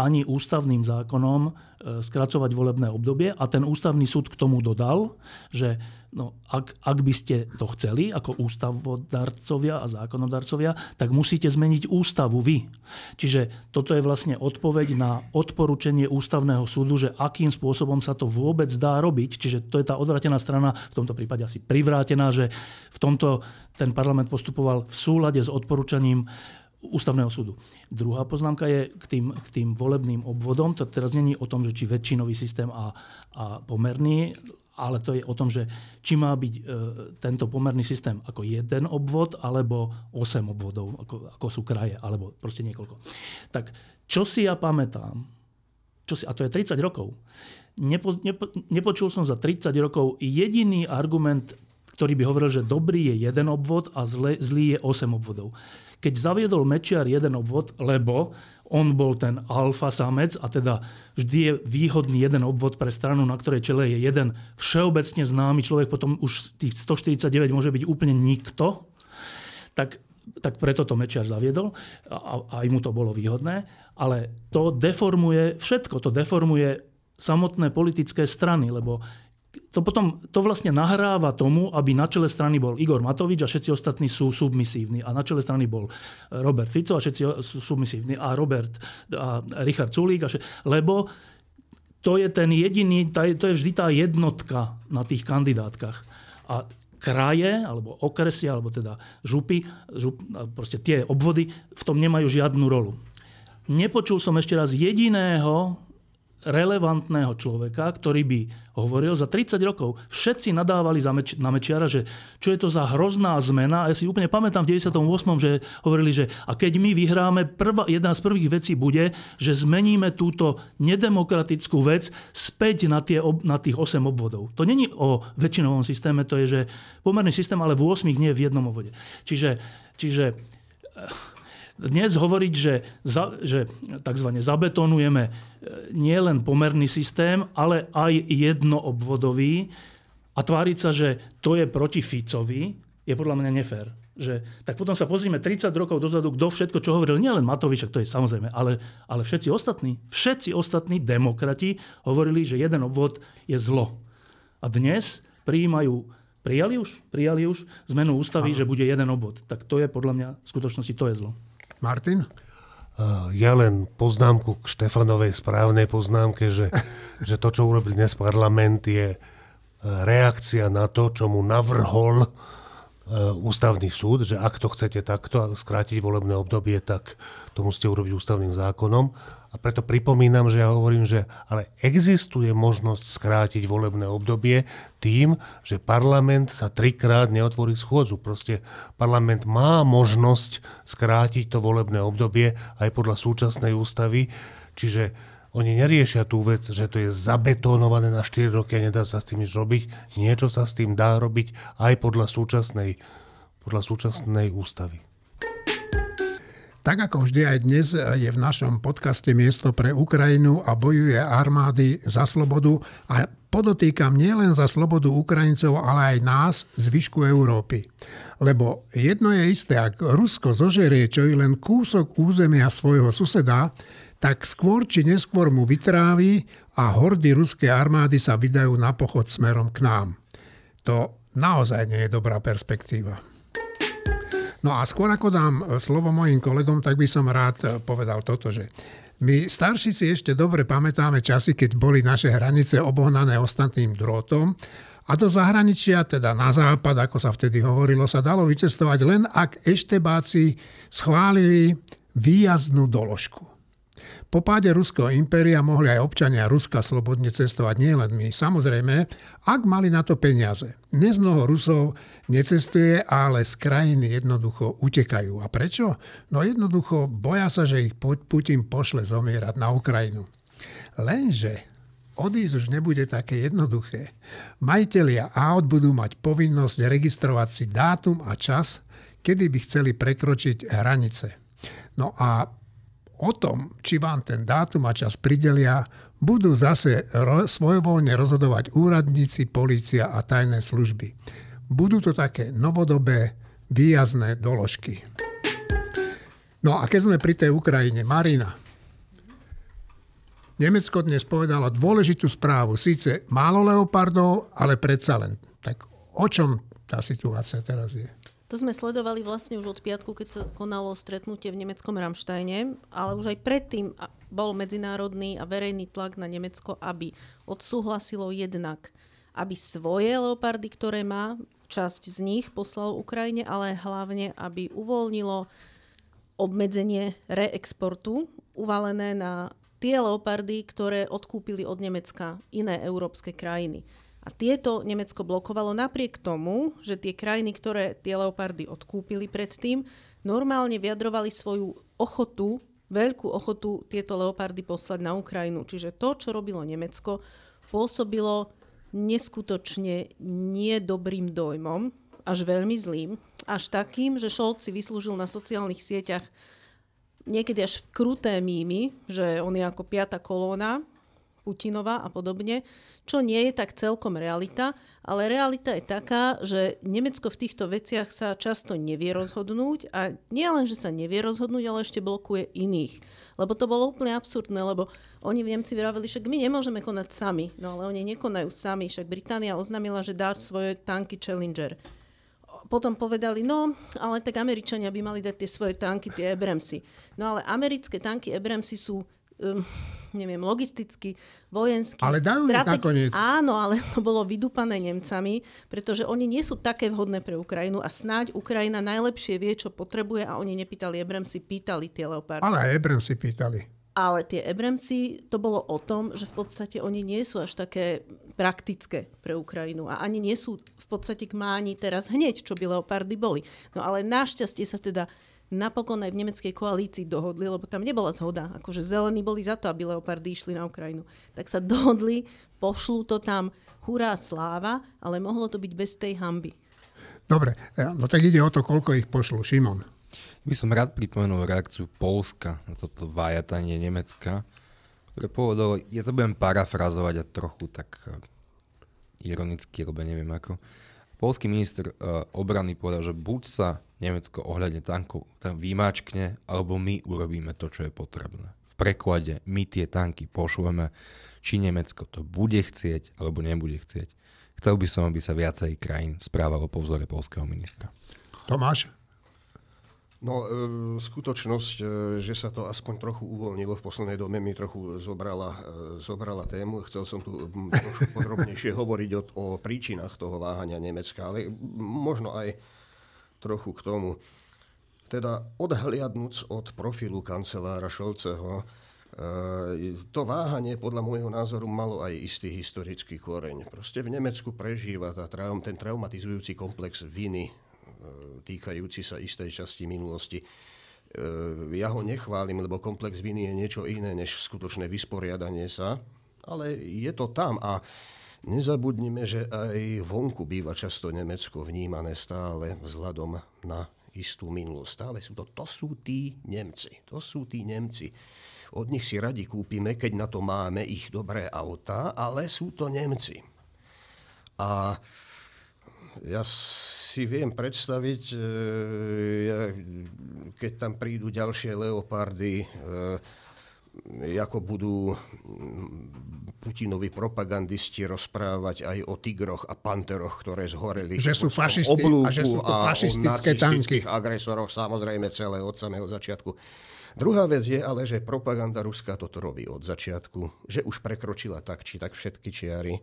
ani ústavným zákonom skracovať volebné obdobie. A ten ústavný súd k tomu dodal, že no, ak by ste to chceli ako ústavodarcovia a zákonodarcovia, tak musíte zmeniť ústavu vy. Čiže toto je vlastne odpoveď na odporúčenie ústavného súdu, že akým spôsobom sa to vôbec dá robiť. Čiže to je tá odvratená strana, v tomto prípade asi privrátená, že v tomto ten parlament postupoval v súlade s odporúčaním ústavného súdu. Druhá poznámka je k tým volebným obvodom. To teraz nie je o tom, že či väčšinový systém a pomerný, ale to je o tom, že či má byť tento pomerný systém ako jeden obvod, alebo 8 obvodov, ako sú kraje, alebo proste niekoľko. Tak čo si ja pamätám, a to je 30 rokov, nepočul som za 30 rokov jediný argument, ktorý by hovoril, že dobrý je jeden obvod a zlý je 8 obvodov. Keď zaviedol Mečiar jeden obvod, lebo on bol ten alfa samec a teda vždy je výhodný jeden obvod pre stranu, na ktorej čele je jeden všeobecne známy človek, potom už tých 149 môže byť úplne nikto, tak preto to Mečiar zaviedol a aj mu to bolo výhodné, ale to deformuje všetko, to deformuje samotné politické strany, lebo to vlastne nahráva tomu, aby na čele strany bol Igor Matovič a všetci ostatní sú submisívni. A na čele strany bol Robert Fico a všetci sú submisívni. A Richard Sulík. Lebo to je ten jediný, to je vždy tá jednotka na tých kandidátkach. A kraje, alebo okresy, alebo teda župy, proste tie obvody, v tom nemajú žiadnu rolu. Nepočul som ešte raz jediného relevantného človeka, ktorý by hovoril za 30 rokov. Všetci nadávali na Mečiara, že čo je to za hrozná zmena. A ja si úplne pamätám v 98., že hovorili, že a keď my vyhráme, jedna z prvých vecí bude, že zmeníme túto nedemokratickú vec späť na tých 8 obvodov. To není o väčšinovom systéme, to je, že pomerný systém, ale v 8 nie v jednom obvode. Čiže dnes hovoriť, že takzvané zabetonujeme nie len pomerný systém, ale aj jednoobvodový a tváriť sa, že to je proti Ficovi, je podľa mňa nefér. Tak potom sa pozrime 30 rokov dozadu, kto všetko, čo hovoril, nielen Matovič, to je samozrejme, ale všetci ostatní demokrati hovorili, že jeden obvod je zlo. A dnes prijali už zmenu ústavy, že bude jeden obvod. Tak to je podľa mňa v skutočnosti to je zlo. Martin? Ja len poznámku k Štefanovej správnej poznámke, že to, čo urobil dnes parlament, je reakcia na to, čo mu navrhol ústavný súd, že ak to chcete takto skrátiť volebné obdobie, tak to musíte urobiť ústavným zákonom. A preto pripomínam, že ja hovorím, že ale existuje možnosť skrátiť volebné obdobie tým, že parlament sa trikrát neotvorí schôdzu. Proste parlament má možnosť skrátiť to volebné obdobie aj podľa súčasnej ústavy. Čiže oni neriešia tú vec, že to je zabetónované na 4 roky a nedá sa s tým nič robiť. Niečo sa s tým dá robiť aj podľa súčasnej ústavy. Tak ako vždy aj dnes je v našom podcaste miesto pre Ukrajinu a bojuje armády za slobodu a podotýkam nielen za slobodu Ukrajincov, ale aj nás zvyšku Európy. Lebo jedno je isté, ak Rusko zožerie čo i len kúsok územia svojho suseda, tak skôr či neskôr mu vytráví a hordy ruskej armády sa vydajú na pochod smerom k nám. To naozaj nie je dobrá perspektíva. No a skôr ako dám slovo mojim kolegom, tak by som rád povedal toto, že my starší si ešte dobre pamätáme časy, keď boli naše hranice obohnané ostatným drôtom a do zahraničia, teda na západ, ako sa vtedy hovorilo, sa dalo vycestovať len ak eštebáci schválili výjazdnú doložku. Po páde Ruského impéria mohli aj občania Ruska slobodne cestovať, nielen my. Samozrejme, ak mali na to peniaze. Dnes mnoho Rusov necestuje, ale z krajiny jednoducho utekajú. A prečo? No jednoducho boja sa, že ich Putin pošle zomierať na Ukrajinu. Lenže odísť už nebude také jednoduché. Majitelia aut budú mať povinnosť registrovať si dátum a čas, kedy by chceli prekročiť hranice. No a o tom, či vám ten dátum a čas pridelia, budú zase svojvoľne rozhodovať úradníci, polícia a tajné služby. Budú to také novodobé výjazdné doložky. No a keď sme pri tej Ukrajine, Marina. Nemecko dnes povedalo dôležitú správu. Síce málo leopardov, ale predsa len. Tak o čom tá situácia teraz je? To sme sledovali vlastne už od piatku, keď sa konalo stretnutie v nemeckom Rammsteine, ale už aj predtým bol medzinárodný a verejný tlak na Nemecko, aby odsúhlasilo jednak, aby svoje leopardy, ktoré má, časť z nich poslal Ukrajine, ale hlavne, aby uvoľnilo obmedzenie reexportu uvalené na tie leopardy, ktoré odkúpili od Nemecka iné európske krajiny. A tieto Nemecko blokovalo napriek tomu, že tie krajiny, ktoré tie leopardy odkúpili predtým, normálne vyjadrovali svoju ochotu, veľkú ochotu tieto leopardy poslať na Ukrajinu. Čiže to, čo robilo Nemecko, pôsobilo neskutočne nedobrým dojmom, až veľmi zlým, až takým, že Scholz si vyslúžil na sociálnych sieťach niekedy až kruté mýmy, že on je ako piata kolóna Putinova a podobne, čo nie je tak celkom realita, ale realita je taká, že Nemecko v týchto veciach sa často nevie rozhodnúť a nie len, že sa nevie rozhodnúť, ale ešte blokuje iných. Lebo to bolo úplne absurdné, lebo oni Nemci vraveli, však my nemôžeme konať sami, no ale oni nekonajú sami, však Británia oznamila, že dá svoje tanky Challenger. Potom povedali, no, ale tak Američania by mali dať tie svoje tanky, tie Abramsy. No ale americké tanky Abramsy sú neviem, logisticky, vojenský. Ale dajú nakoniec. Áno, ale to bolo vydupané Nemcami, pretože oni nie sú také vhodné pre Ukrajinu a snáď Ukrajina najlepšie vie, čo potrebuje a oni nepýtali Abramsy, pýtali tie Leopardy. Ale aj Abramsy pýtali. Ale tie Abramsy, to bolo o tom, že v podstate oni nie sú až také praktické pre Ukrajinu a ani nie sú v podstate k máni teraz hneď, čo by Leopardy boli. No ale našťastie sa teda napokon aj v nemeckej koalícii dohodli, lebo tam nebola zhoda, akože zelení boli za to, aby leopardy išli na Ukrajinu. Tak sa dohodli, pošlú to tam, hurá sláva, ale mohlo to byť bez tej hanby. Dobre, no tak ide o to, koľko ich pošlú. Šimon. By som rád pripomenul reakciu Poľska na toto vajatanie Nemecka, ktoré povedalo, ja to budem parafrazovať a trochu tak ironicky, alebo neviem ako. Poľský minister obrany povedal, že buď sa Nemecko ohľadne tankov tam vymáčkne, alebo my urobíme to, čo je potrebné. V preklade my tie tanky pošleme, či Nemecko to bude chcieť, alebo nebude chcieť. Chcel by som, aby sa viacej krajín správalo po vzore poľského ministra. Tomáš? No, skutočnosť, že sa to aspoň trochu uvoľnilo v poslednej dobe, mi trochu zobrala tému. Chcel som tu trošku podrobnejšie hovoriť o príčinách toho váhania Nemecka, ale možno aj trochu k tomu. Teda odhliadnúc od profilu kancelára Scholzeho, to váhanie podľa môjho názoru malo aj istý historický koreň. Proste v Nemecku prežíva ten traumatizujúci komplex viny, týkajúci sa istej časti minulosti. Ja ho nechválim, lebo komplex viny je niečo iné než skutočné vysporiadanie sa, ale je to tam a nezabudnime, že aj vonku býva často Nemecko vnímané stále vzhľadom na istú minulosť. Stále sú to sú tí Nemci, Od nich si radi kúpime, keď na to máme ich dobré autá, ale sú to Nemci. A ja si viem predstaviť, keď tam prídu ďalšie leopardy, ako budú Putinovi propagandisti rozprávať aj o tigroch a panteroch, ktoré zhoreli. Že sú fašisti a že sú to fašistické tanky. A o nacistických agresoroch, samozrejme celé od samého začiatku. Druhá vec je ale, že propaganda ruská toto robí od začiatku, že už prekročila tak či tak všetky čiary.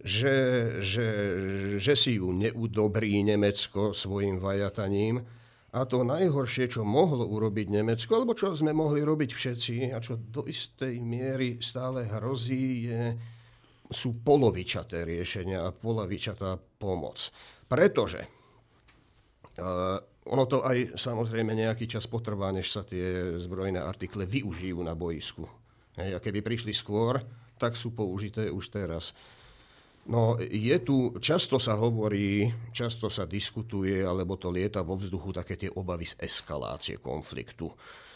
Že si ju neudobrí Nemecko svojim vajataním. A to najhoršie, čo mohlo urobiť Nemecko, alebo čo sme mohli robiť všetci, a čo do istej miery stále hrozí, sú polovičaté riešenia a polovičatá pomoc. Pretože ono to aj samozrejme nejaký čas potrvá, než sa tie zbrojné artikle využijú na bojisku. A keby prišli skôr, tak sú použité už teraz. No, je tu, často sa hovorí, často sa diskutuje, alebo to lieta vo vzduchu také tie obavy z eskalácie konfliktu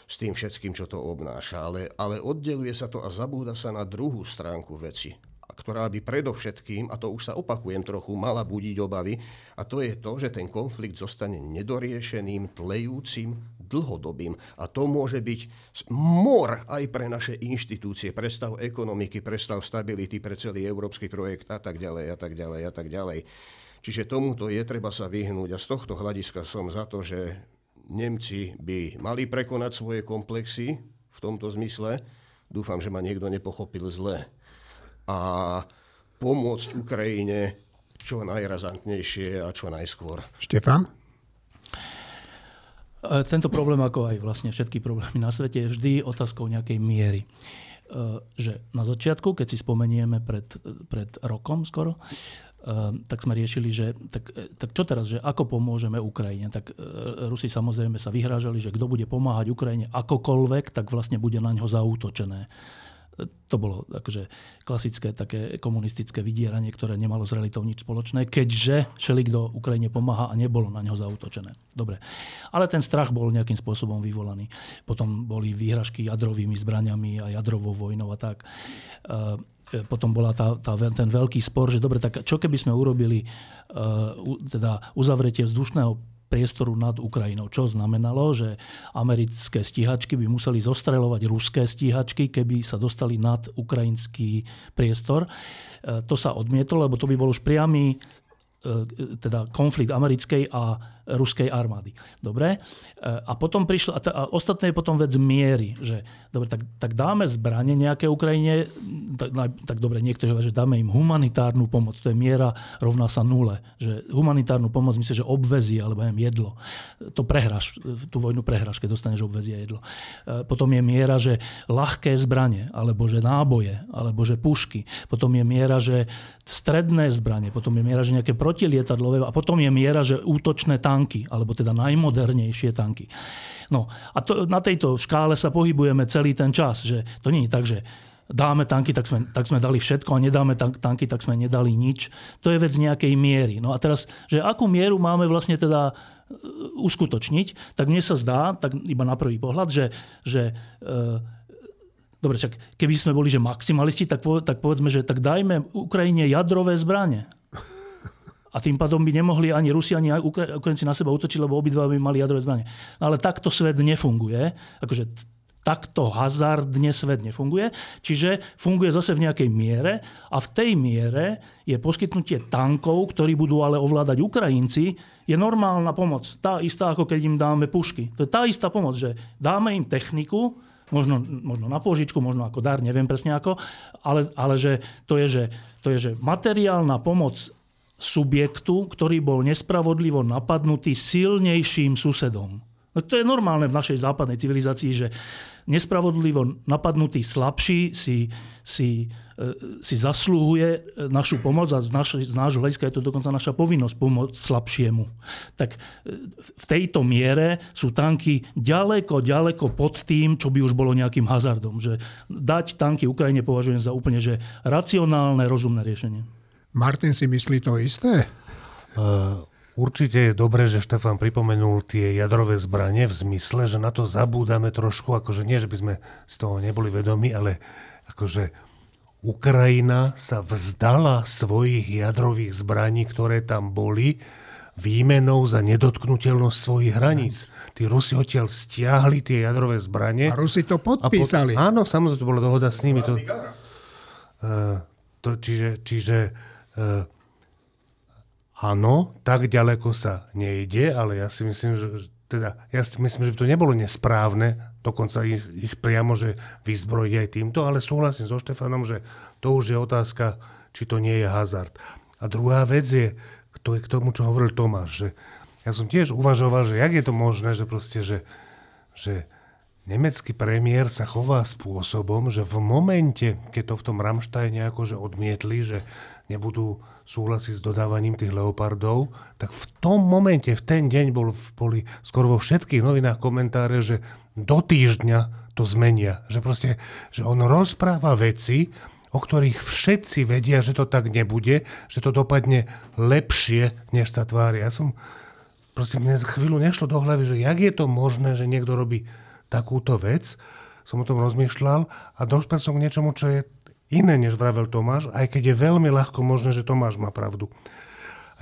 s tým všetkým, čo to obnáša. Ale oddeluje sa to a zabúda sa na druhú stránku veci, ktorá by predovšetkým, a to už sa opakujem trochu, mala budiť obavy, a to je to, že ten konflikt zostane nedoriešeným, tlejúcim, dlhodobým. A to môže byť mor aj pre naše inštitúcie, pre stav ekonomiky, pre stav stability, pre celý európsky projekt a tak ďalej a tak ďalej a tak ďalej. Čiže tomuto je treba sa vyhnúť a z tohto hľadiska som za to, že Nemci by mali prekonať svoje komplexy v tomto zmysle. Dúfam, že ma niekto nepochopil zle. A pomôcť Ukrajine čo najrazantnejšie a čo najskôr. Štefan? Tento problém, ako aj vlastne všetky problémy na svete, je vždy otázkou nejakej miery. Že na začiatku, keď si spomenieme pred rokom skoro, tak sme riešili, že tak čo teraz, že ako pomôžeme Ukrajine. Tak Rusi samozrejme sa vyhrážali, že kto bude pomáhať Ukrajine akokoľvek, tak vlastne bude na ňo zaútočené. To bolo akože klasické také komunistické vydieranie, ktoré nemalo s realitou nič spoločné, keďže šelikto Ukrajine pomáha a nebolo na ňo zaútočené. Dobre. Ale ten strach bol nejakým spôsobom vyvolaný. Potom boli výhražky jadrovými zbraniami a jadrovou vojnou a tak. Potom bola ten veľký spor, že dobre, tak čo keby sme urobili teda uzavretie vzdušného priestoru nad Ukrajinou, čo znamenalo, že americké stíhačky by museli zostreľovať ruské stíhačky, keby sa dostali nad ukrajinský priestor. To sa odmietlo, lebo to by bol už priamy teda konflikt americkej a ruskej armády. Dobre? A potom prišla, a ostatné je potom vec miery, že dobre, tak dáme zbrane nejaké Ukrajine, tak dobre, niektorí hovoria, že dáme im humanitárnu pomoc, to je miera rovná sa nule, že humanitárnu pomoc myslím, že obvezie, alebo jedlo. To prehráš, tú vojnu prehráš, keď dostaneš obvezie a jedlo. Potom je miera, že ľahké zbrane, alebo že náboje, alebo že pušky. Potom je miera, že stredné zbrane, potom je miera, že nejaké protilietadlové, a potom je miera, že útočné tanky, alebo teda najmodernejšie tanky. No a to, na tejto škále sa pohybujeme celý ten čas, že to nie je tak, že dáme tanky, tak sme dali všetko, a nedáme tanky, tak sme nedali nič. To je vec nejakej miery. No a teraz, že akú mieru máme vlastne teda uskutočniť, tak mne sa zdá, tak iba na prvý pohľad, že dobre, však keby sme boli že maximalisti, tak povedzme, že tak dajme Ukrajine jadrové zbrane. A tým pádom by nemohli ani Rusi, ani Ukrajinci na seba útočiť, lebo obidva by mali jadrové zbrane. Ale takto svet nefunguje. Akože takto hazardne svet nefunguje. Čiže funguje zase v nejakej miere. A v tej miere je poskytnutie tankov, ktorí budú ale ovládať Ukrajinci, je normálna pomoc. Tá istá, ako keď im dáme pušky. To je tá istá pomoc, že dáme im techniku, možno na pôžičku, možno ako dar, neviem presne ako, ale že to je materiálna pomoc subjektu, ktorý bol nespravodlivo napadnutý silnejším susedom. No to je normálne v našej západnej civilizácii, že nespravodlivo napadnutý slabší si zaslúhuje našu pomoc a z nášho hľadiska je to dokonca naša povinnosť pomôcť slabšiemu. Tak v tejto miere sú tanky ďaleko pod tým, čo by už bolo nejakým hazardom. Že dať tanky Ukrajine považujem za úplne že racionálne, rozumné riešenie. Martin si myslí to isté? Určite je dobré, že Štefan pripomenul tie jadrové zbranie v zmysle, že na to zabúdame trošku, akože nie, že by sme z toho neboli vedomi, ale akože Ukrajina sa vzdala svojich jadrových zbraní, ktoré tam boli, výmenou za nedotknuteľnosť svojich hraníc. Tí Rusi odtiaľ stiahli tie jadrové zbranie. A Rusi to podpísali. Áno, samozrejme, to bola dohoda s nimi. Čiže áno, tak ďaleko sa nejde, ale ja si myslím, že by to nebolo nesprávne, dokonca ich priamo, že vyzbrojiť aj týmto, ale súhlasím so Štefanom, že to už je otázka, či to nie je hazard. A druhá vec je, to je k tomu, čo hovoril Tomáš, že ja som tiež uvažoval, že jak je to možné, že proste, že nemecký premiér sa chová spôsobom, že v momente, keď to v tom Rammsteine akože odmietli, že nebudú súhlasiť s dodávaním tých Leopardov, tak v tom momente, v ten deň boli skoro vo všetkých novinách komentáre, že do týždňa to zmenia. Že proste, že on rozpráva veci, o ktorých všetci vedia, že to tak nebude, že to dopadne lepšie, než sa tvári. Ja som, proste mne chvíľu nešlo do hlavy, že jak je to možné, že niekto robí takúto vec, som o tom rozmýšľal a dospel som k niečomu, čo je iné, než vravel Tomáš, aj keď je veľmi ľahko možné, že Tomáš má pravdu.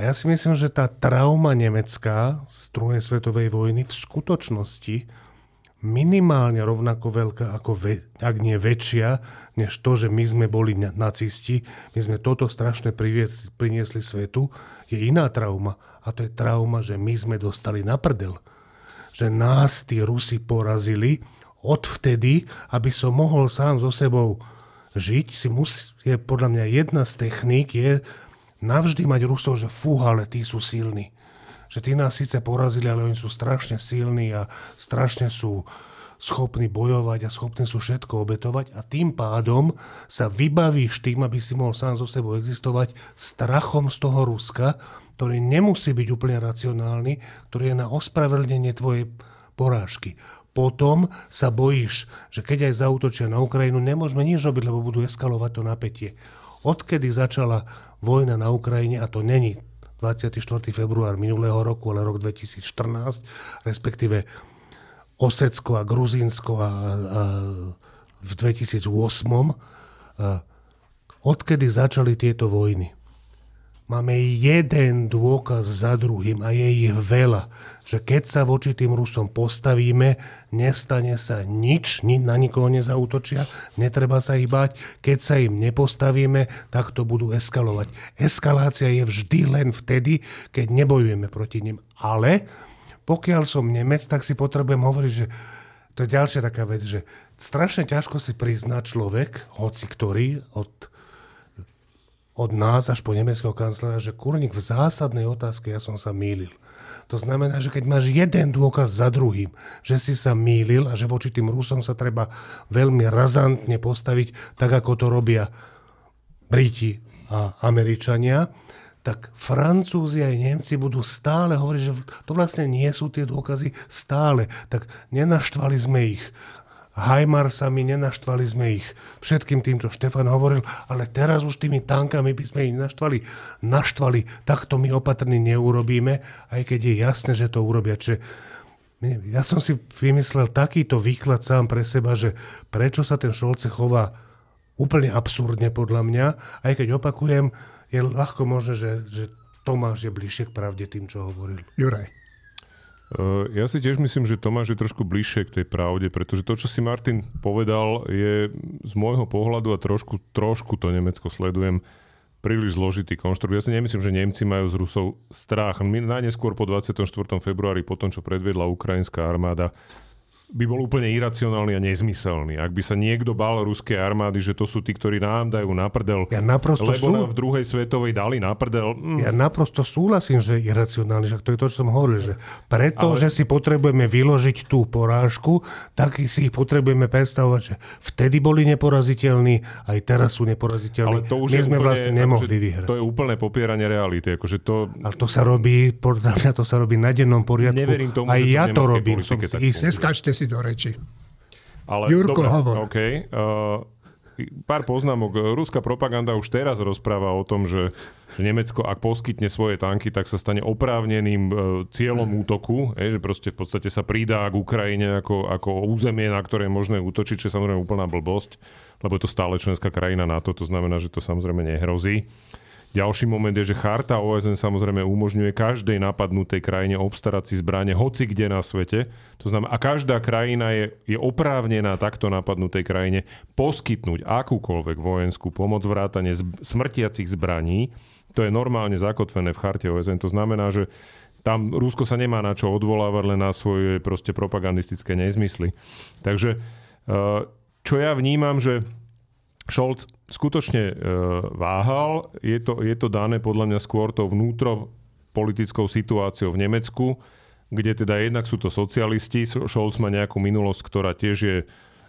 A ja si myslím, že tá trauma nemecká z druhej svetovej vojny v skutočnosti minimálne rovnako veľká, ako ak nie väčšia, než to, že my sme boli nacisti, my sme toto strašné priniesli svetu, je iná trauma. A to je trauma, že my sme dostali na prdel. Že nás tí Rusi porazili odvtedy, aby som mohol sám so sebou žiť, je podľa mňa jedna z techník, je navždy mať Rusov, že fúha, ale tí sú silní. Že tí nás síce porazili, ale oni sú strašne silní a strašne sú schopní bojovať a schopní sú všetko obetovať a tým pádom sa vybavíš tým, aby si mohol sám so sebou existovať, strachom z toho Ruska, ktorý nemusí byť úplne racionálny, ktorý je na ospravedlnenie tvojej porážky. Potom sa bojíš, že keď aj zaútočia na Ukrajinu, nemôžeme nič robiť, lebo budú eskalovať to napätie. Odkedy začala vojna na Ukrajine, a to není 24. február minulého roku, ale rok 2014, respektíve Osecko a Gruzínsko a v 2008, odkedy začali tieto vojny. Máme jeden dôkaz za druhým a je ich veľa, že keď sa voči tým Rusom postavíme, nestane sa nič, na nikoho nezautočia, netreba sa ich báť, keď sa im nepostavíme, tak to budú eskalovať. Eskalácia je vždy len vtedy, keď nebojujeme proti nim. Ale pokiaľ som Nemec, tak si potrebujem hovoriť, že to je ďalšia taká vec, že strašne ťažko si prizná človek, hoci ktorý, od nás až po nemeckého kancelára, že kurník, v zásadnej otázke ja som sa mýlil. To znamená, že keď máš jeden dôkaz za druhým, že si sa mýlil a že voči tým Rusom sa treba veľmi razantne postaviť, tak ako to robia Briti a Američania, tak Francúzi aj Nemci budú stále hovoriť, že to vlastne nie sú tie dôkazy stále. Tak nenaštvali sme ich. Hajmarsami, nenaštvali sme ich všetkým tým, čo Štefan hovoril, ale teraz už tými tankami by sme ich naštvali, takto my opatrne neurobíme, aj keď je jasné, že to urobia. Čiže ja som si vymyslel takýto výklad sám pre seba, že prečo sa ten Šolce chová úplne absurdne podľa mňa, aj keď opakujem, je ľahko možné, že Tomáš je bližšie k pravde tým, čo hovoril. Juraj. Ja si tiež myslím, že Tomáš je trošku bližšie k tej pravde, pretože to, čo si Martin povedal, je z môjho pohľadu, a trošku to Nemecko sledujem, príliš zložitý konštrukt. Ja si nemyslím, že Nemci majú z Rusov strach. Najneskôr po 24. februári, po tom, čo predvedla ukrajinská armáda, by bol úplne iracionálny a nezmyselný. Ak by sa niekto bál ruskej armády, že to sú tí, ktorí nám dajú na prdel, ja lebo nám v druhej svetovej dali na prdel. Ja naprosto súhlasím, že je iracionálny, že to je to, čo som hovoril, že preto, že si potrebujeme vyložiť tú porážku, tak si ich potrebujeme predstavovať, že vtedy boli neporaziteľní, aj teraz sú neporaziteľní. My sme úplne, vlastne nemohli vyhrať. To je úplné popieranie reality. Akože to... Ale to sa robí, podľa mňa to sa robí na dennom poriadku. Neverím tomu, aj ja to robím. Neskáčte si do reči. Ale, Jurko, hovor. Okay. Pár poznámok. Ruská propaganda už teraz rozpráva o tom, že Nemecko, ak poskytne svoje tanky, tak sa stane oprávneným cieľom útoku. Že proste v podstate sa pridá k Ukrajine ako územie, na ktoré je možné útočiť, čo je samozrejme úplná blbosť, lebo je to stále členská krajina NATO, to znamená, že to samozrejme nehrozí. Ďalší moment je, že charta OSN samozrejme umožňuje každej napadnutej krajine obstarať si zbrane hoci kde na svete. To znamená, a každá krajina je oprávnená takto napadnutej krajine poskytnúť akúkoľvek vojenskú pomoc, vrátane smrtiacich zbraní. To je normálne zakotvené v charte OSN. To znamená, že tam Rusko sa nemá na čo odvolávať, len na svoje proste propagandistické nezmysly. Takže čo ja vnímam, že Scholz skutočne váhal. Je to dané podľa mňa skôr tou vnútropolitickou situáciou v Nemecku, kde teda jednak sú to socialisti. Scholz má nejakú minulosť, ktorá tiež je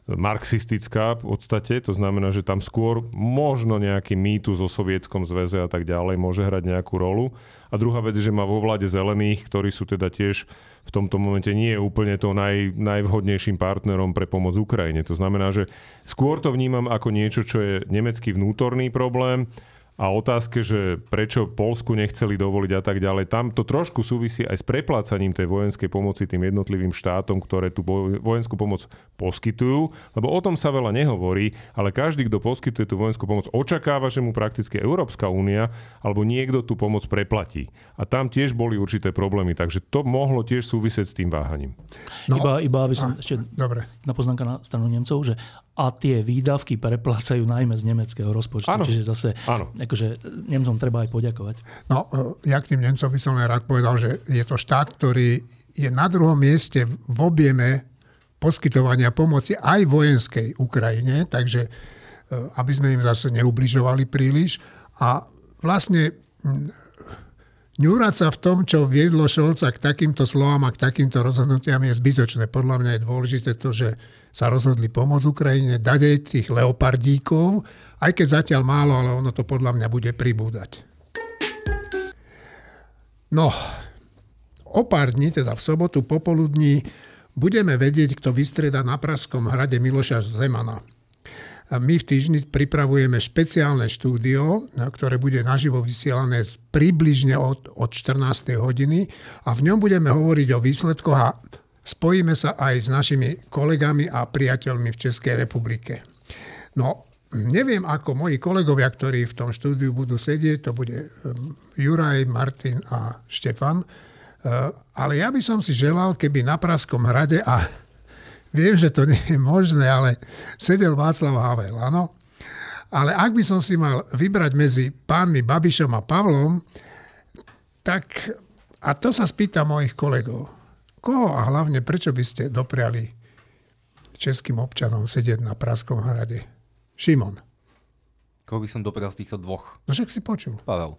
marxistická v podstate. To znamená, že tam skôr možno nejaký mýtus o Sovietskom zväze a tak ďalej môže hrať nejakú rolu. A druhá vec je, že má vo vláde zelených, ktorí sú teda tiež v tomto momente nie je úplne to najvhodnejším partnerom pre pomoc Ukrajine. To znamená, že skôr to vnímam ako niečo, čo je nemecký vnútorný problém a otázke, že prečo Poľsku nechceli dovoliť a tak ďalej. Tam to trošku súvisí aj s preplácaním tej vojenskej pomoci tým jednotlivým štátom, ktoré tú vojenskú pomoc poskytujú, lebo o tom sa veľa nehovorí, ale každý, kto poskytuje tú vojenskú pomoc, očakáva, že mu prakticky Európska únia alebo niekto tú pomoc preplatí. A tam tiež boli určité problémy, takže to mohlo tiež súvisieť s tým váhaním. No, iba aby som ešte na poznámka na stranu Nemcov, že a tie výdavky preplácajú najmä z nemeckého rozpočtu. Áno, čiže zase akože Nemcom treba aj poďakovať. No, ja k tým Nemcom by som len rád povedal, že je to štát, ktorý je na druhom mieste v objeme poskytovania pomoci aj vojenskej Ukrajine, takže aby sme im zase neubližovali príliš. A vlastne ňúrať sa v tom, čo viedlo Šolca k takýmto slovám a k takýmto rozhodnutiam je zbytočné. Podľa mňa je dôležité to, že sa rozhodli pomôcť Ukrajine, dať aj tých leopardíkov, aj keď zatiaľ málo, ale ono to podľa mňa bude pribúdať. No, o pár dní, teda v sobotu popoludní, budeme vedieť, kto vystrieda na Pražskom hrade Miloša Zemana. A my v týždni pripravujeme špeciálne štúdio, ktoré bude naživo vysielané približne od 14. hodiny a v ňom budeme hovoriť o výsledkoch a spojíme sa aj s našimi kolegami a priateľmi v Českej republike. No, neviem, ako moji kolegovia, ktorí v tom štúdiu budú sedieť, to bude Juraj, Martin a Štefan, ale ja by som si želal, keby na Pražskom hrade, a viem, že to nie je možné, ale sedel Václav Havel, áno. Ale ak by som si mal vybrať medzi pánmi Babišom a Pavlom, tak, a to sa spýta mojich kolegov, koho a hlavne prečo by ste dopriali českým občanom sedieť na Pražskom hrade? Šimon. Koho by som doprial z týchto dvoch? No však si počul. Pavel.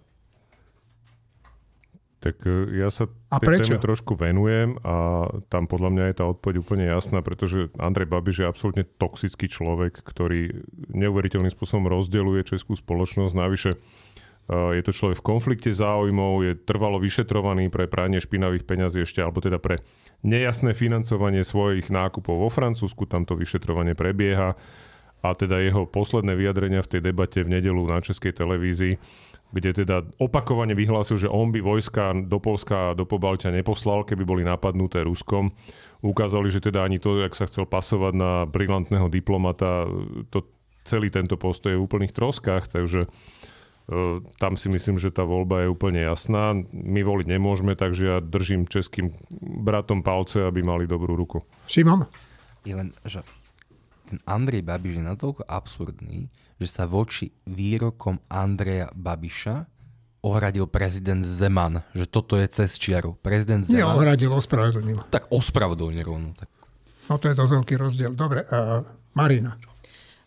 Tak ja sa tej téme trošku venujem a tam podľa mňa je tá odpoveď úplne jasná, pretože Andrej Babiš je absolútne toxický človek, ktorý neuveriteľným spôsobom rozdeľuje českú spoločnosť. Navyše je to človek v konflikte záujmov, je trvalo vyšetrovaný pre pranie špinavých peňazí ešte, alebo teda pre nejasné financovanie svojich nákupov vo Francúzsku, tam to vyšetrovanie prebieha a teda jeho posledné vyjadrenia v tej debate v nedeľu na Českej televízii, kde teda opakovane vyhlásil, že on by vojska do Poľska a do Pobaltia neposlal, keby boli napadnuté Ruskom. Ukázali, že teda ani to, jak sa chcel pasovať na brilantného diplomata, to celý tento postoj je v úplných troskách, takže tam si myslím, že tá voľba je úplne jasná. My voliť nemôžeme, takže ja držím českým bratom palce, aby mali dobrú ruku. Šimon? Je len, že ten Andrej Babiš je natoľko absurdný, že sa voči výrokom Andreja Babiša ohradil prezident Zeman. Že toto je cez čiaru. Prezident Zeman... Neohradil, ospravedlnil. Tak ospravedlnil rovno. Tak... No to je dosť veľký rozdiel. Dobre, Marina.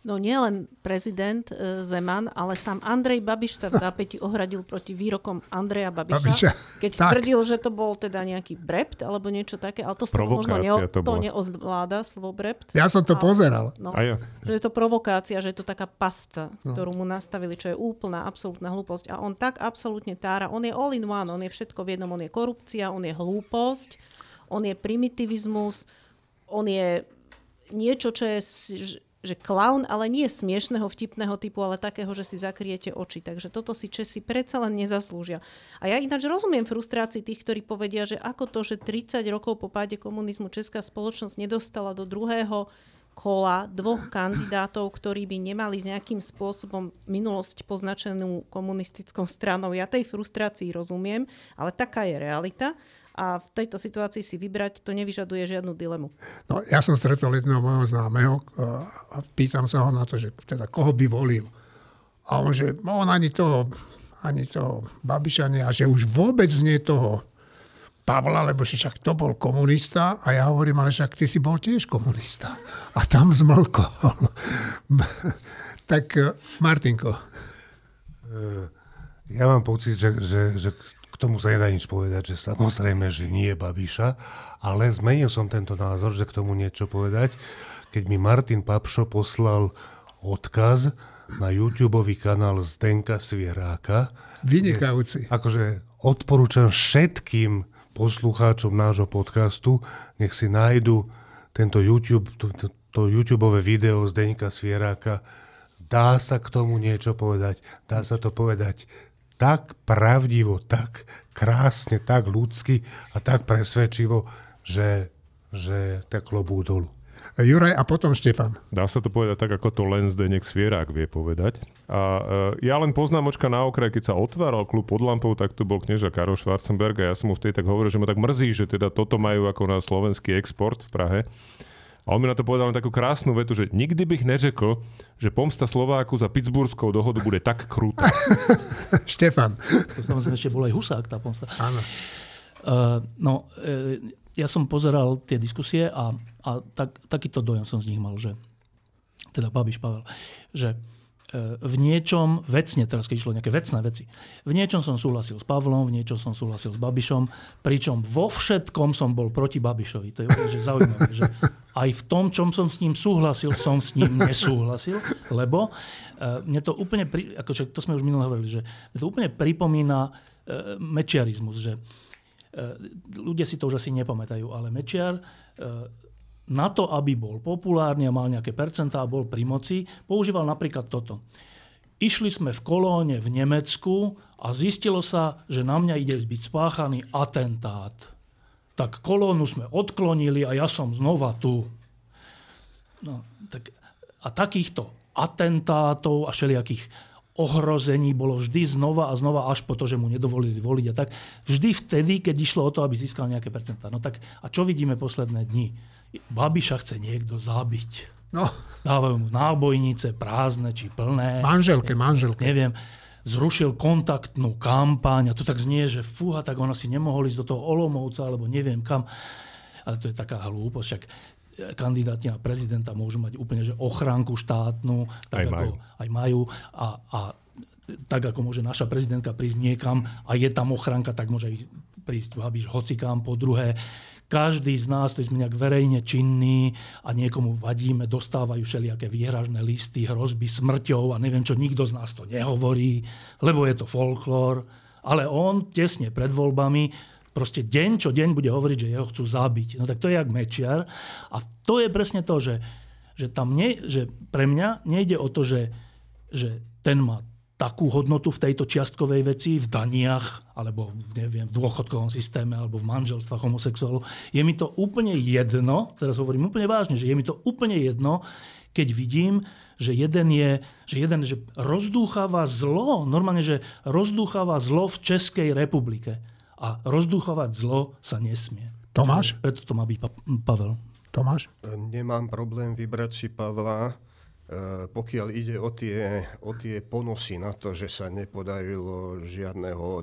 No nie len prezident Zeman, ale sám Andrej Babiš sa v zápäti ohradil proti výrokom Andreja Babiša. Keď tvrdil, že to bol teda nejaký brept alebo niečo také, ale to možno to neozvláda slovo brept. Ja som to pozeral. No, že je to provokácia, že je to taká pasta, ktorú mu nastavili, čo je úplná, absolútna hlúposť. A on tak absolútne tára. On je all in one, on je všetko v jednom, on je korupcia, on je hlúposť, on je primitivizmus, on je niečo, čo je... že klaun, ale nie smiešného, vtipného typu, ale takého, že si zakriete oči. Takže toto si Česi predsa len nezaslúžia. A ja ináč rozumiem frustrácii tých, ktorí povedia, že ako to, že 30 rokov po páde komunizmu česká spoločnosť nedostala do druhého kola dvoch kandidátov, ktorí by nemali s nejakým spôsobom minulosť poznačenú komunistickou stranou. Ja tej frustrácii rozumiem, ale taká je realita. A v tejto situácii si vybrať, to nevyžaduje žiadnu dilemu. No, ja som stretol jedného môjho známeho a pýtam sa ho na to, že teda koho by volil. A on, že on ani toho Babiša nie, a že už vôbec nie toho Pavla, lebo však to bol komunista. A ja hovorím, ale však ty si bol tiež komunista. A tam zmlkol. Tak Martinko. Ja mám pocit, že k tomu sa nedá nič povedať, že samozrejme, že nie Babiša, ale zmenil som tento názor, že k tomu niečo povedať, keď mi Martin Papšo poslal odkaz na YouTubeový kanál Zdenka Svieráka. Vynikajúci. Akože odporúčam všetkým poslucháčom nášho podcastu, nech si nájdu tento YouTube, to YouTubeové video Zdenka Svieráka, Dá sa k tomu niečo povedať. Dá sa to povedať tak pravdivo, tak krásne, tak ľudsky a tak presvedčivo, že klobúk dolu. Juraj a potom Štefan. Dá sa to povedať tak, ako to len Zdeněk Svěrák vie povedať. A ja len poznámočka na okraj, keď sa otváral Klub pod lampou, tak to bol knieža Karol Schwarzenberg a ja som mu vtedy tak hovoril, že ma tak mrzí, že teda toto majú ako na slovenský export v Prahe. A on mi na to povedal takú krásnu vetu, že nikdy bych neřekl, že pomsta Slováku za Pittsburskou dohodu bude tak krutá. Štefan. To samozrejme ešte bol aj Husák, tá pomsta. Áno. Ja som pozeral tie diskusie a takýto dojem som z nich mal, že teda Babiš, Pavel, že v niečom vecne, teraz keď išlo nejaké vecné veci, v niečom som súhlasil s Pavlom, v niečom som súhlasil s Babišom, pričom vo všetkom som bol proti Babišovi. To je že zaujímavé, že aj v tom, čom som s ním súhlasil, som s ním nesúhlasil, lebo mne to úplne, akože to sme už minulé hovorili, že mne to úplne pripomína mečiarizmus, že ľudia si to už asi nepamätajú, ale Mečiar na to, aby bol populárny a mal nejaké percentá a bol pri moci, používal napríklad toto. Išli sme v kolóne v Nemecku a zistilo sa, že na mňa ide byť spáchaný atentát. Tak kolónu sme odklonili a ja som znova tu. No, tak, a takýchto atentátov a všelijakých ohrození bolo vždy znova a znova, až po to, že mu nedovolili voliť a tak. Vždy vtedy, keď išlo o to, aby získal nejaké percentá. No tak a čo vidíme posledné dni? Babiša chce niekto zabiť. No. Dávajú mu nábojnice, prázdne či plné. Manželke. Neviem. Zrušil kontaktnú kampaň a to tak znie, že fúha, tak on asi nemohol ísť do toho Olomouca alebo neviem kam. Ale to je taká hlúposť. Však kandidáti na prezidenta môžu mať úplne že ochránku štátnu, tak aj majú a tak ako môže naša prezidentka prísť niekam a je tam ochránka, tak môže prísť Babiš hocikám po druhé. Každý z nás, ktorí sme nejak verejne činní a niekomu vadíme, dostávajú všelijaké výhražné listy, hrozby smrťou a neviem čo, nikto z nás to nehovorí, lebo je to folklór, ale on tesne pred voľbami proste deň čo deň bude hovoriť, že jeho chcú zabiť. No tak to je jak Mečiar. A to je presne to, že pre mňa nejde o to, že ten má takú hodnotu v tejto čiastkovej veci, v daniach, alebo neviem, v dôchodkovom systéme, alebo v manželstvách homosexuálov. Je mi to úplne jedno, teraz hovorím úplne vážne, že je mi to úplne jedno, keď vidím, že jeden rozdúcháva zlo, normálne, že rozdúcháva zlo v Českej republike. A rozdúchovať zlo sa nesmie. Tomáš? Preto to má byť Pavel. Tomáš? Nemám problém vybrať si Pavla, pokiaľ ide o tie ponosy na to, že sa nepodarilo žiadneho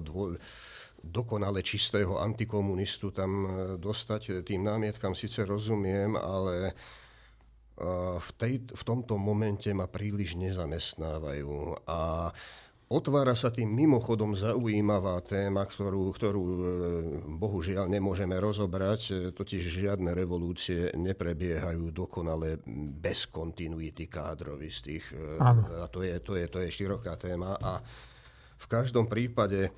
dokonale čistého antikomunistu tam dostať. Tým námietkam síce rozumiem, ale v tomto momente ma príliš nezamestnávajú. A otvára sa tým mimochodom zaujímavá téma, ktorú bohužiaľ nemôžeme rozobrať, totiž žiadne revolúcie neprebiehajú dokonale bez kontinuity kádrovistých. A to je široká téma. A v každom prípade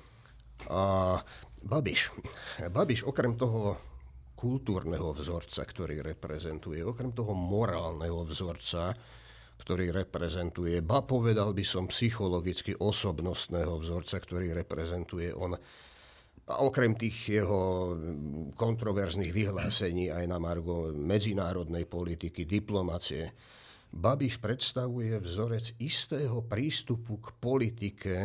Babiš okrem toho kultúrneho vzorca, ktorý reprezentuje, okrem toho morálneho vzorca, ktorý reprezentuje, ba povedal by som psychologicky osobnostného vzorca, ktorý reprezentuje on. A okrem tých jeho kontroverzných vyhlásení aj na margo medzinárodnej politiky, diplomacie, Babiš predstavuje vzorec istého prístupu k politike,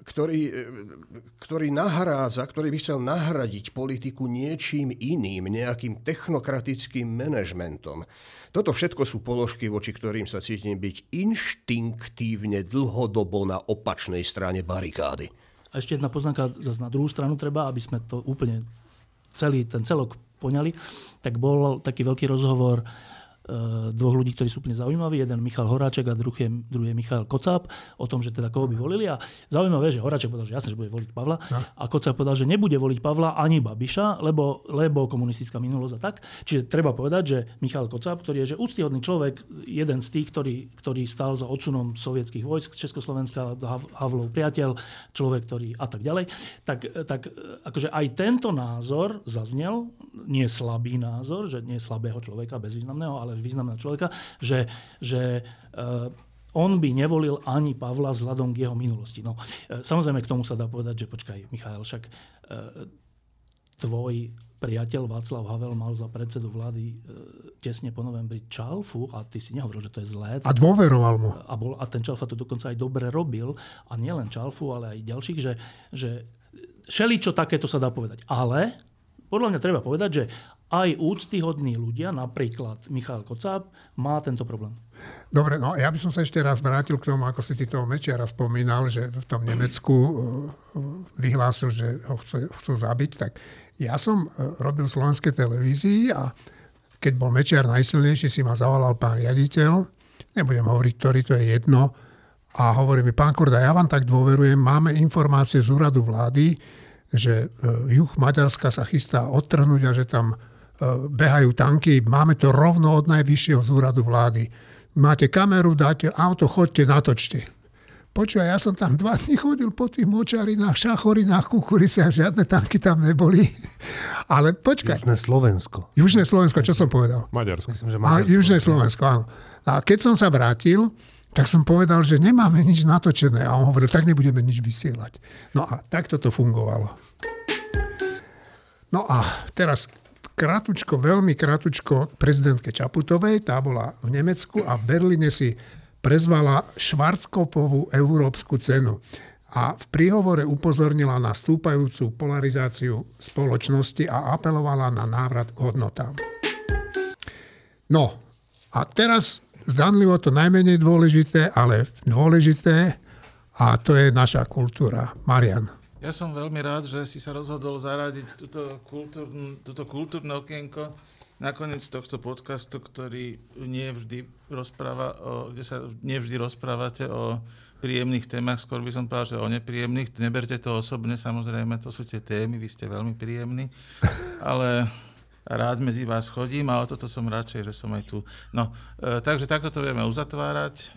ktorý nahrádza, ktorý by chcel nahradiť politiku niečím iným, nejakým technokratickým manažmentom. Toto všetko sú položky, voči ktorým sa cítim byť inštinktívne dlhodobo na opačnej strane barikády. A ešte jedna poznámka zase na druhú stranu treba, aby sme to úplne celý ten celok poňali. Tak bol taký veľký rozhovor dvoch ľudí, ktorí sú úplne zaujímaví. Jeden Michal Horáček a druhý Michal Kocáb o tom, že teda koho by volili. A zaujímavé, že Horáček povedal, že jasne, že bude voliť Pavla. No. A Kocáb povedal, že nebude voliť Pavla ani Babiša, lebo komunistická minulosť a tak. Čiže treba povedať, že Michal Kocáb, ktorý je že úctyhodný človek, jeden z tých, ktorý stál za odsunom sovietských vojsk z Československa, Havlov priateľ, človek, ktorý a tak ďalej. Tak akože aj tento názor zaznel, nie slabý názor, že nie slabého človeka, bezvýznamného, ale ale významného človeka, že on by nevolil ani Pavla vzhľadom k jeho minulosti. No, samozrejme, k tomu sa dá povedať, že počkaj, Michal, však tvoj priateľ Václav Havel mal za predsedu vlády tesne po novembri Čalfu a ty si nehovoril, že to je zlé. A dôveroval mu. A ten Čalfa to dokonca aj dobre robil. A nielen Čalfu, ale aj ďalších, že všeličo takéto sa dá povedať. Ale podľa mňa treba povedať, že aj úctyhodní ľudia, napríklad Michal Kocáb, má tento problém. Dobre, no ja by som sa ešte raz vrátil k tomu, ako si ty toho Mečiara spomínal, že v tom Nemecku vyhlásil, že ho chcú zabiť. Tak ja som robil v slovenskej televízii a keď bol Mečiar najsilnejší, si ma zavolal pán riaditeľ, nebudem hovoriť, ktorý, to je jedno, a hovorí mi, pán Korda, ja vám tak dôverujem, máme informácie z úradu vlády, že juh Maďarska sa chystá odtrhnúť a že tam behajú tanky, máme to rovno od najvyššieho z úradu vlády. Máte kameru, dáte auto, chodte, natočte. Počúvaj, ja som tam 2 dni chodil po tých močarinách, šachorinách, kukuriciach, žiadne tanky tam neboli. Ale počkaj. Južné Slovensko, čo som povedal? Maďarsko. Myslím, že Maďarsko. Južné Slovensko, áno. A keď som sa vrátil, tak som povedal, že nemáme nič natočené. A on hovoril, tak nebudeme nič vysielať. No a takto to fungovalo. No a teraz veľmi kratučko prezidentke Čaputovej, tá bola v Nemecku a v Berlíne si prezvala Schwarzkopfovú európsku cenu. A v príhovore upozornila na stúpajúcu polarizáciu spoločnosti a apelovala na návrat k hodnotám. No a teraz zdanlivo to najmenej dôležité, ale dôležité, a to je naša kultúra. Marián. Ja som veľmi rád, že si sa rozhodol zaradiť túto kultúrne okienko nakoniec tohto podcastu, ktorý kde sa nevždy rozprávate o príjemných témach, skôr by som povedal, že o nepríjemných. Neberte to osobne, samozrejme, to sú tie témy, vy ste veľmi príjemní, ale rád medzi vás chodím a o toto som radšej, že som aj tu. No, takže takto to vieme uzatvárať.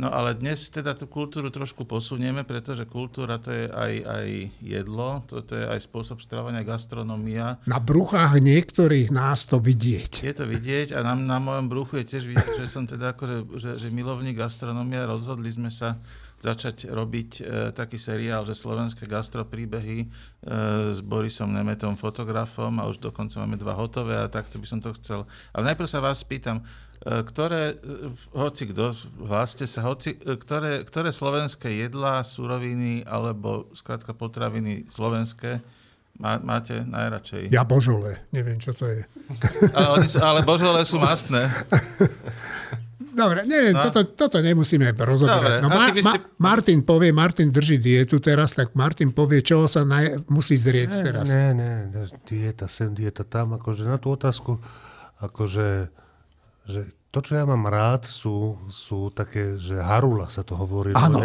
No ale dnes teda tú kultúru trošku posunieme, pretože kultúra to je aj jedlo, to je aj spôsob stravovania, gastronomia. Na bruchách niektorých nás to vidieť. Je to vidieť a na mojom bruchu je tiež vidieť, že som teda akože, že milovník gastronomia, rozhodli sme sa začať robiť taký seriál, že slovenské gastropríbehy s Borisom Nemetom, fotografom, a už dokonca máme 2 hotové a takto by som to chcel. Ale najprv sa vás pýtam, ktoré slovenské jedlá, suroviny alebo skrátka potraviny slovenské máte najradšej? Ja božole, neviem čo to je. Ale božole sú mastné. Dobre, neviem, no. Toto nemusíme rozoberať. No, Martin drží dietu teraz, tak Martin povie, čoho sa musí zrieť teraz. Ne, dieta sem, dieta tam, akože na tú otázku, akože že to, čo ja mám rád, sú také, že harula sa to hovorí. Áno.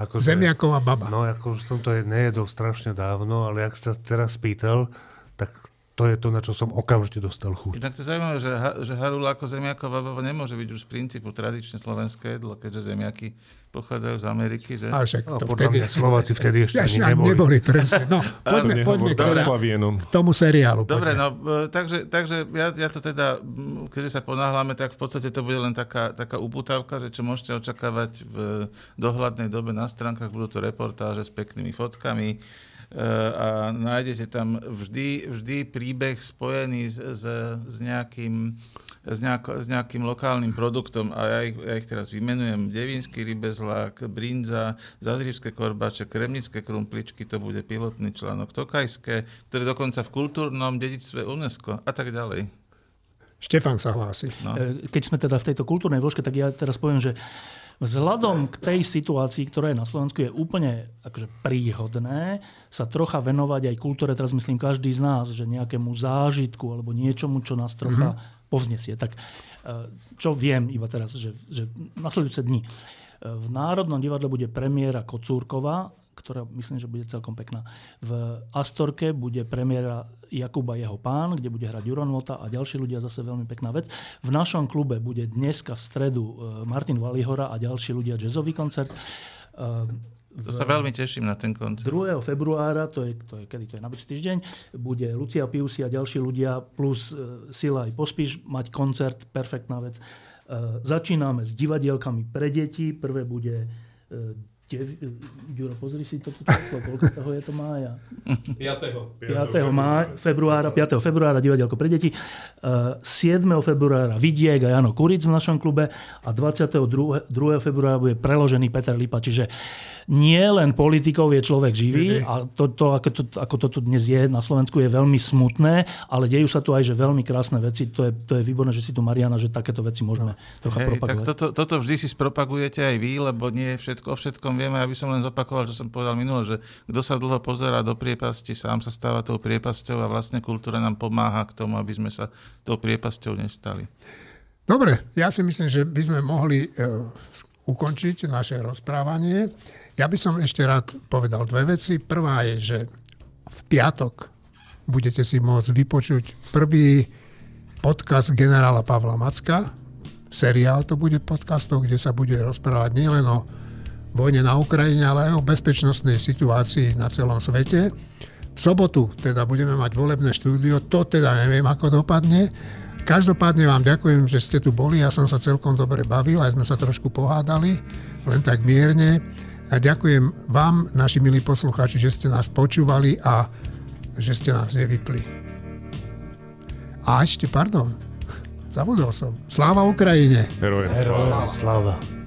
Akože, zemiaková baba. No, akože som to nejedol strašne dávno, ale ak sa teraz pýtal, tak to je to, na čo som okamžite dostal chuť. Inak to je zaujímavé, že harula ako zemiaková baba nemôže byť už z princípu tradične slovenské jedlo, keďže zemiaky pochádzajú z Ameriky, že? A však to vtedy Slováci vtedy ešte ani neboli. Presne. No, poďme k tomu seriálu. Dobre, no, takže ja to teda, keďže sa ponáhľame, tak v podstate to bude len taká uputávka, že čo môžete očakávať v dohľadnej dobe na stránkach, budú to reportáže s peknými fotkami a nájdete tam vždy príbeh spojený s nejakým lokálnym produktom a ja ich teraz vymenujem. Devínsky rybezlák, brinza, zazrivské korbače, kremnické krumpličky, to bude pilotný článok, tokajské, ktoré dokonca v kultúrnom dedičstve UNESCO a tak ďalej. Štefan sa hlási. No. Keď sme teda v tejto kultúrnej vložke, tak ja teraz poviem, že vzhľadom k tej situácii, ktorá je na Slovensku, je úplne akože príhodné sa trocha venovať aj kultúre, teraz myslím každý z nás, že nejakému zážitku alebo niečomu, čo nás trocha povznesie. Tak čo viem iba teraz, že nasledujúce dni v Národnom divadle bude premiéra Kocúrkova, ktorá myslím, že bude celkom pekná. V Astorke bude premiéra Jakuba jeho pán, kde bude hrať Juron Mota a ďalší ľudia, zase veľmi pekná vec. V našom klube bude dneska v stredu Martin Valihora a ďalší ľudia jazzový koncert. To sa veľmi teším na ten koncert. 2. februára, to je kedy to je na budúci týždeň, bude Lucia Piusi a ďalší ľudia plus Sila aj Pospíš mať koncert, perfektná vec. Začíname s divadielkami pre deti. Prvé bude Ďuro, pozri si toto číslo, koľko toho je to mája? 5. februára divadielko pre deti, 7. februára Vidiek a Jano Kuric v našom klube a 22. februára bude preložený Peter Lipa, čiže nie len politikov je človek živý a to, ako to tu dnes je na Slovensku, je veľmi smutné, ale dejú sa tu aj že veľmi krásne veci, to je výborné, že si tu Mariana, že takéto veci môžeme trocha propagovať. Tak toto vždy si spropagujete aj vy, lebo nie všetko o všetkom vieme. Ja by som len zopakoval, čo som povedal minule, že kto sa dlho pozerá do priepasti, sám sa stáva tou priepasťou a vlastne kultúra nám pomáha k tomu, aby sme sa tou priepasťou nestali. Dobre, ja si myslím, že by sme mohli ukončiť naše rozprávanie. Ja by som ešte rád povedal dve veci. Prvá je, že v piatok budete si môcť vypočuť prvý podcast generála Pavla Macka. Seriál to bude podcastov, kde sa bude rozprávať nielen o vojne na Ukrajine, ale aj o bezpečnostnej situácii na celom svete. V sobotu teda budeme mať volebné štúdio, to teda neviem, ako dopadne. Každopádne vám ďakujem, že ste tu boli, ja som sa celkom dobre bavil, aj sme sa trošku pohádali, len tak mierne. A ďakujem vám, naši milí poslucháči, že ste nás počúvali a že ste nás nevypli. A ešte, pardon, zabudol som. Sláva Ukrajine! Herojem sláva!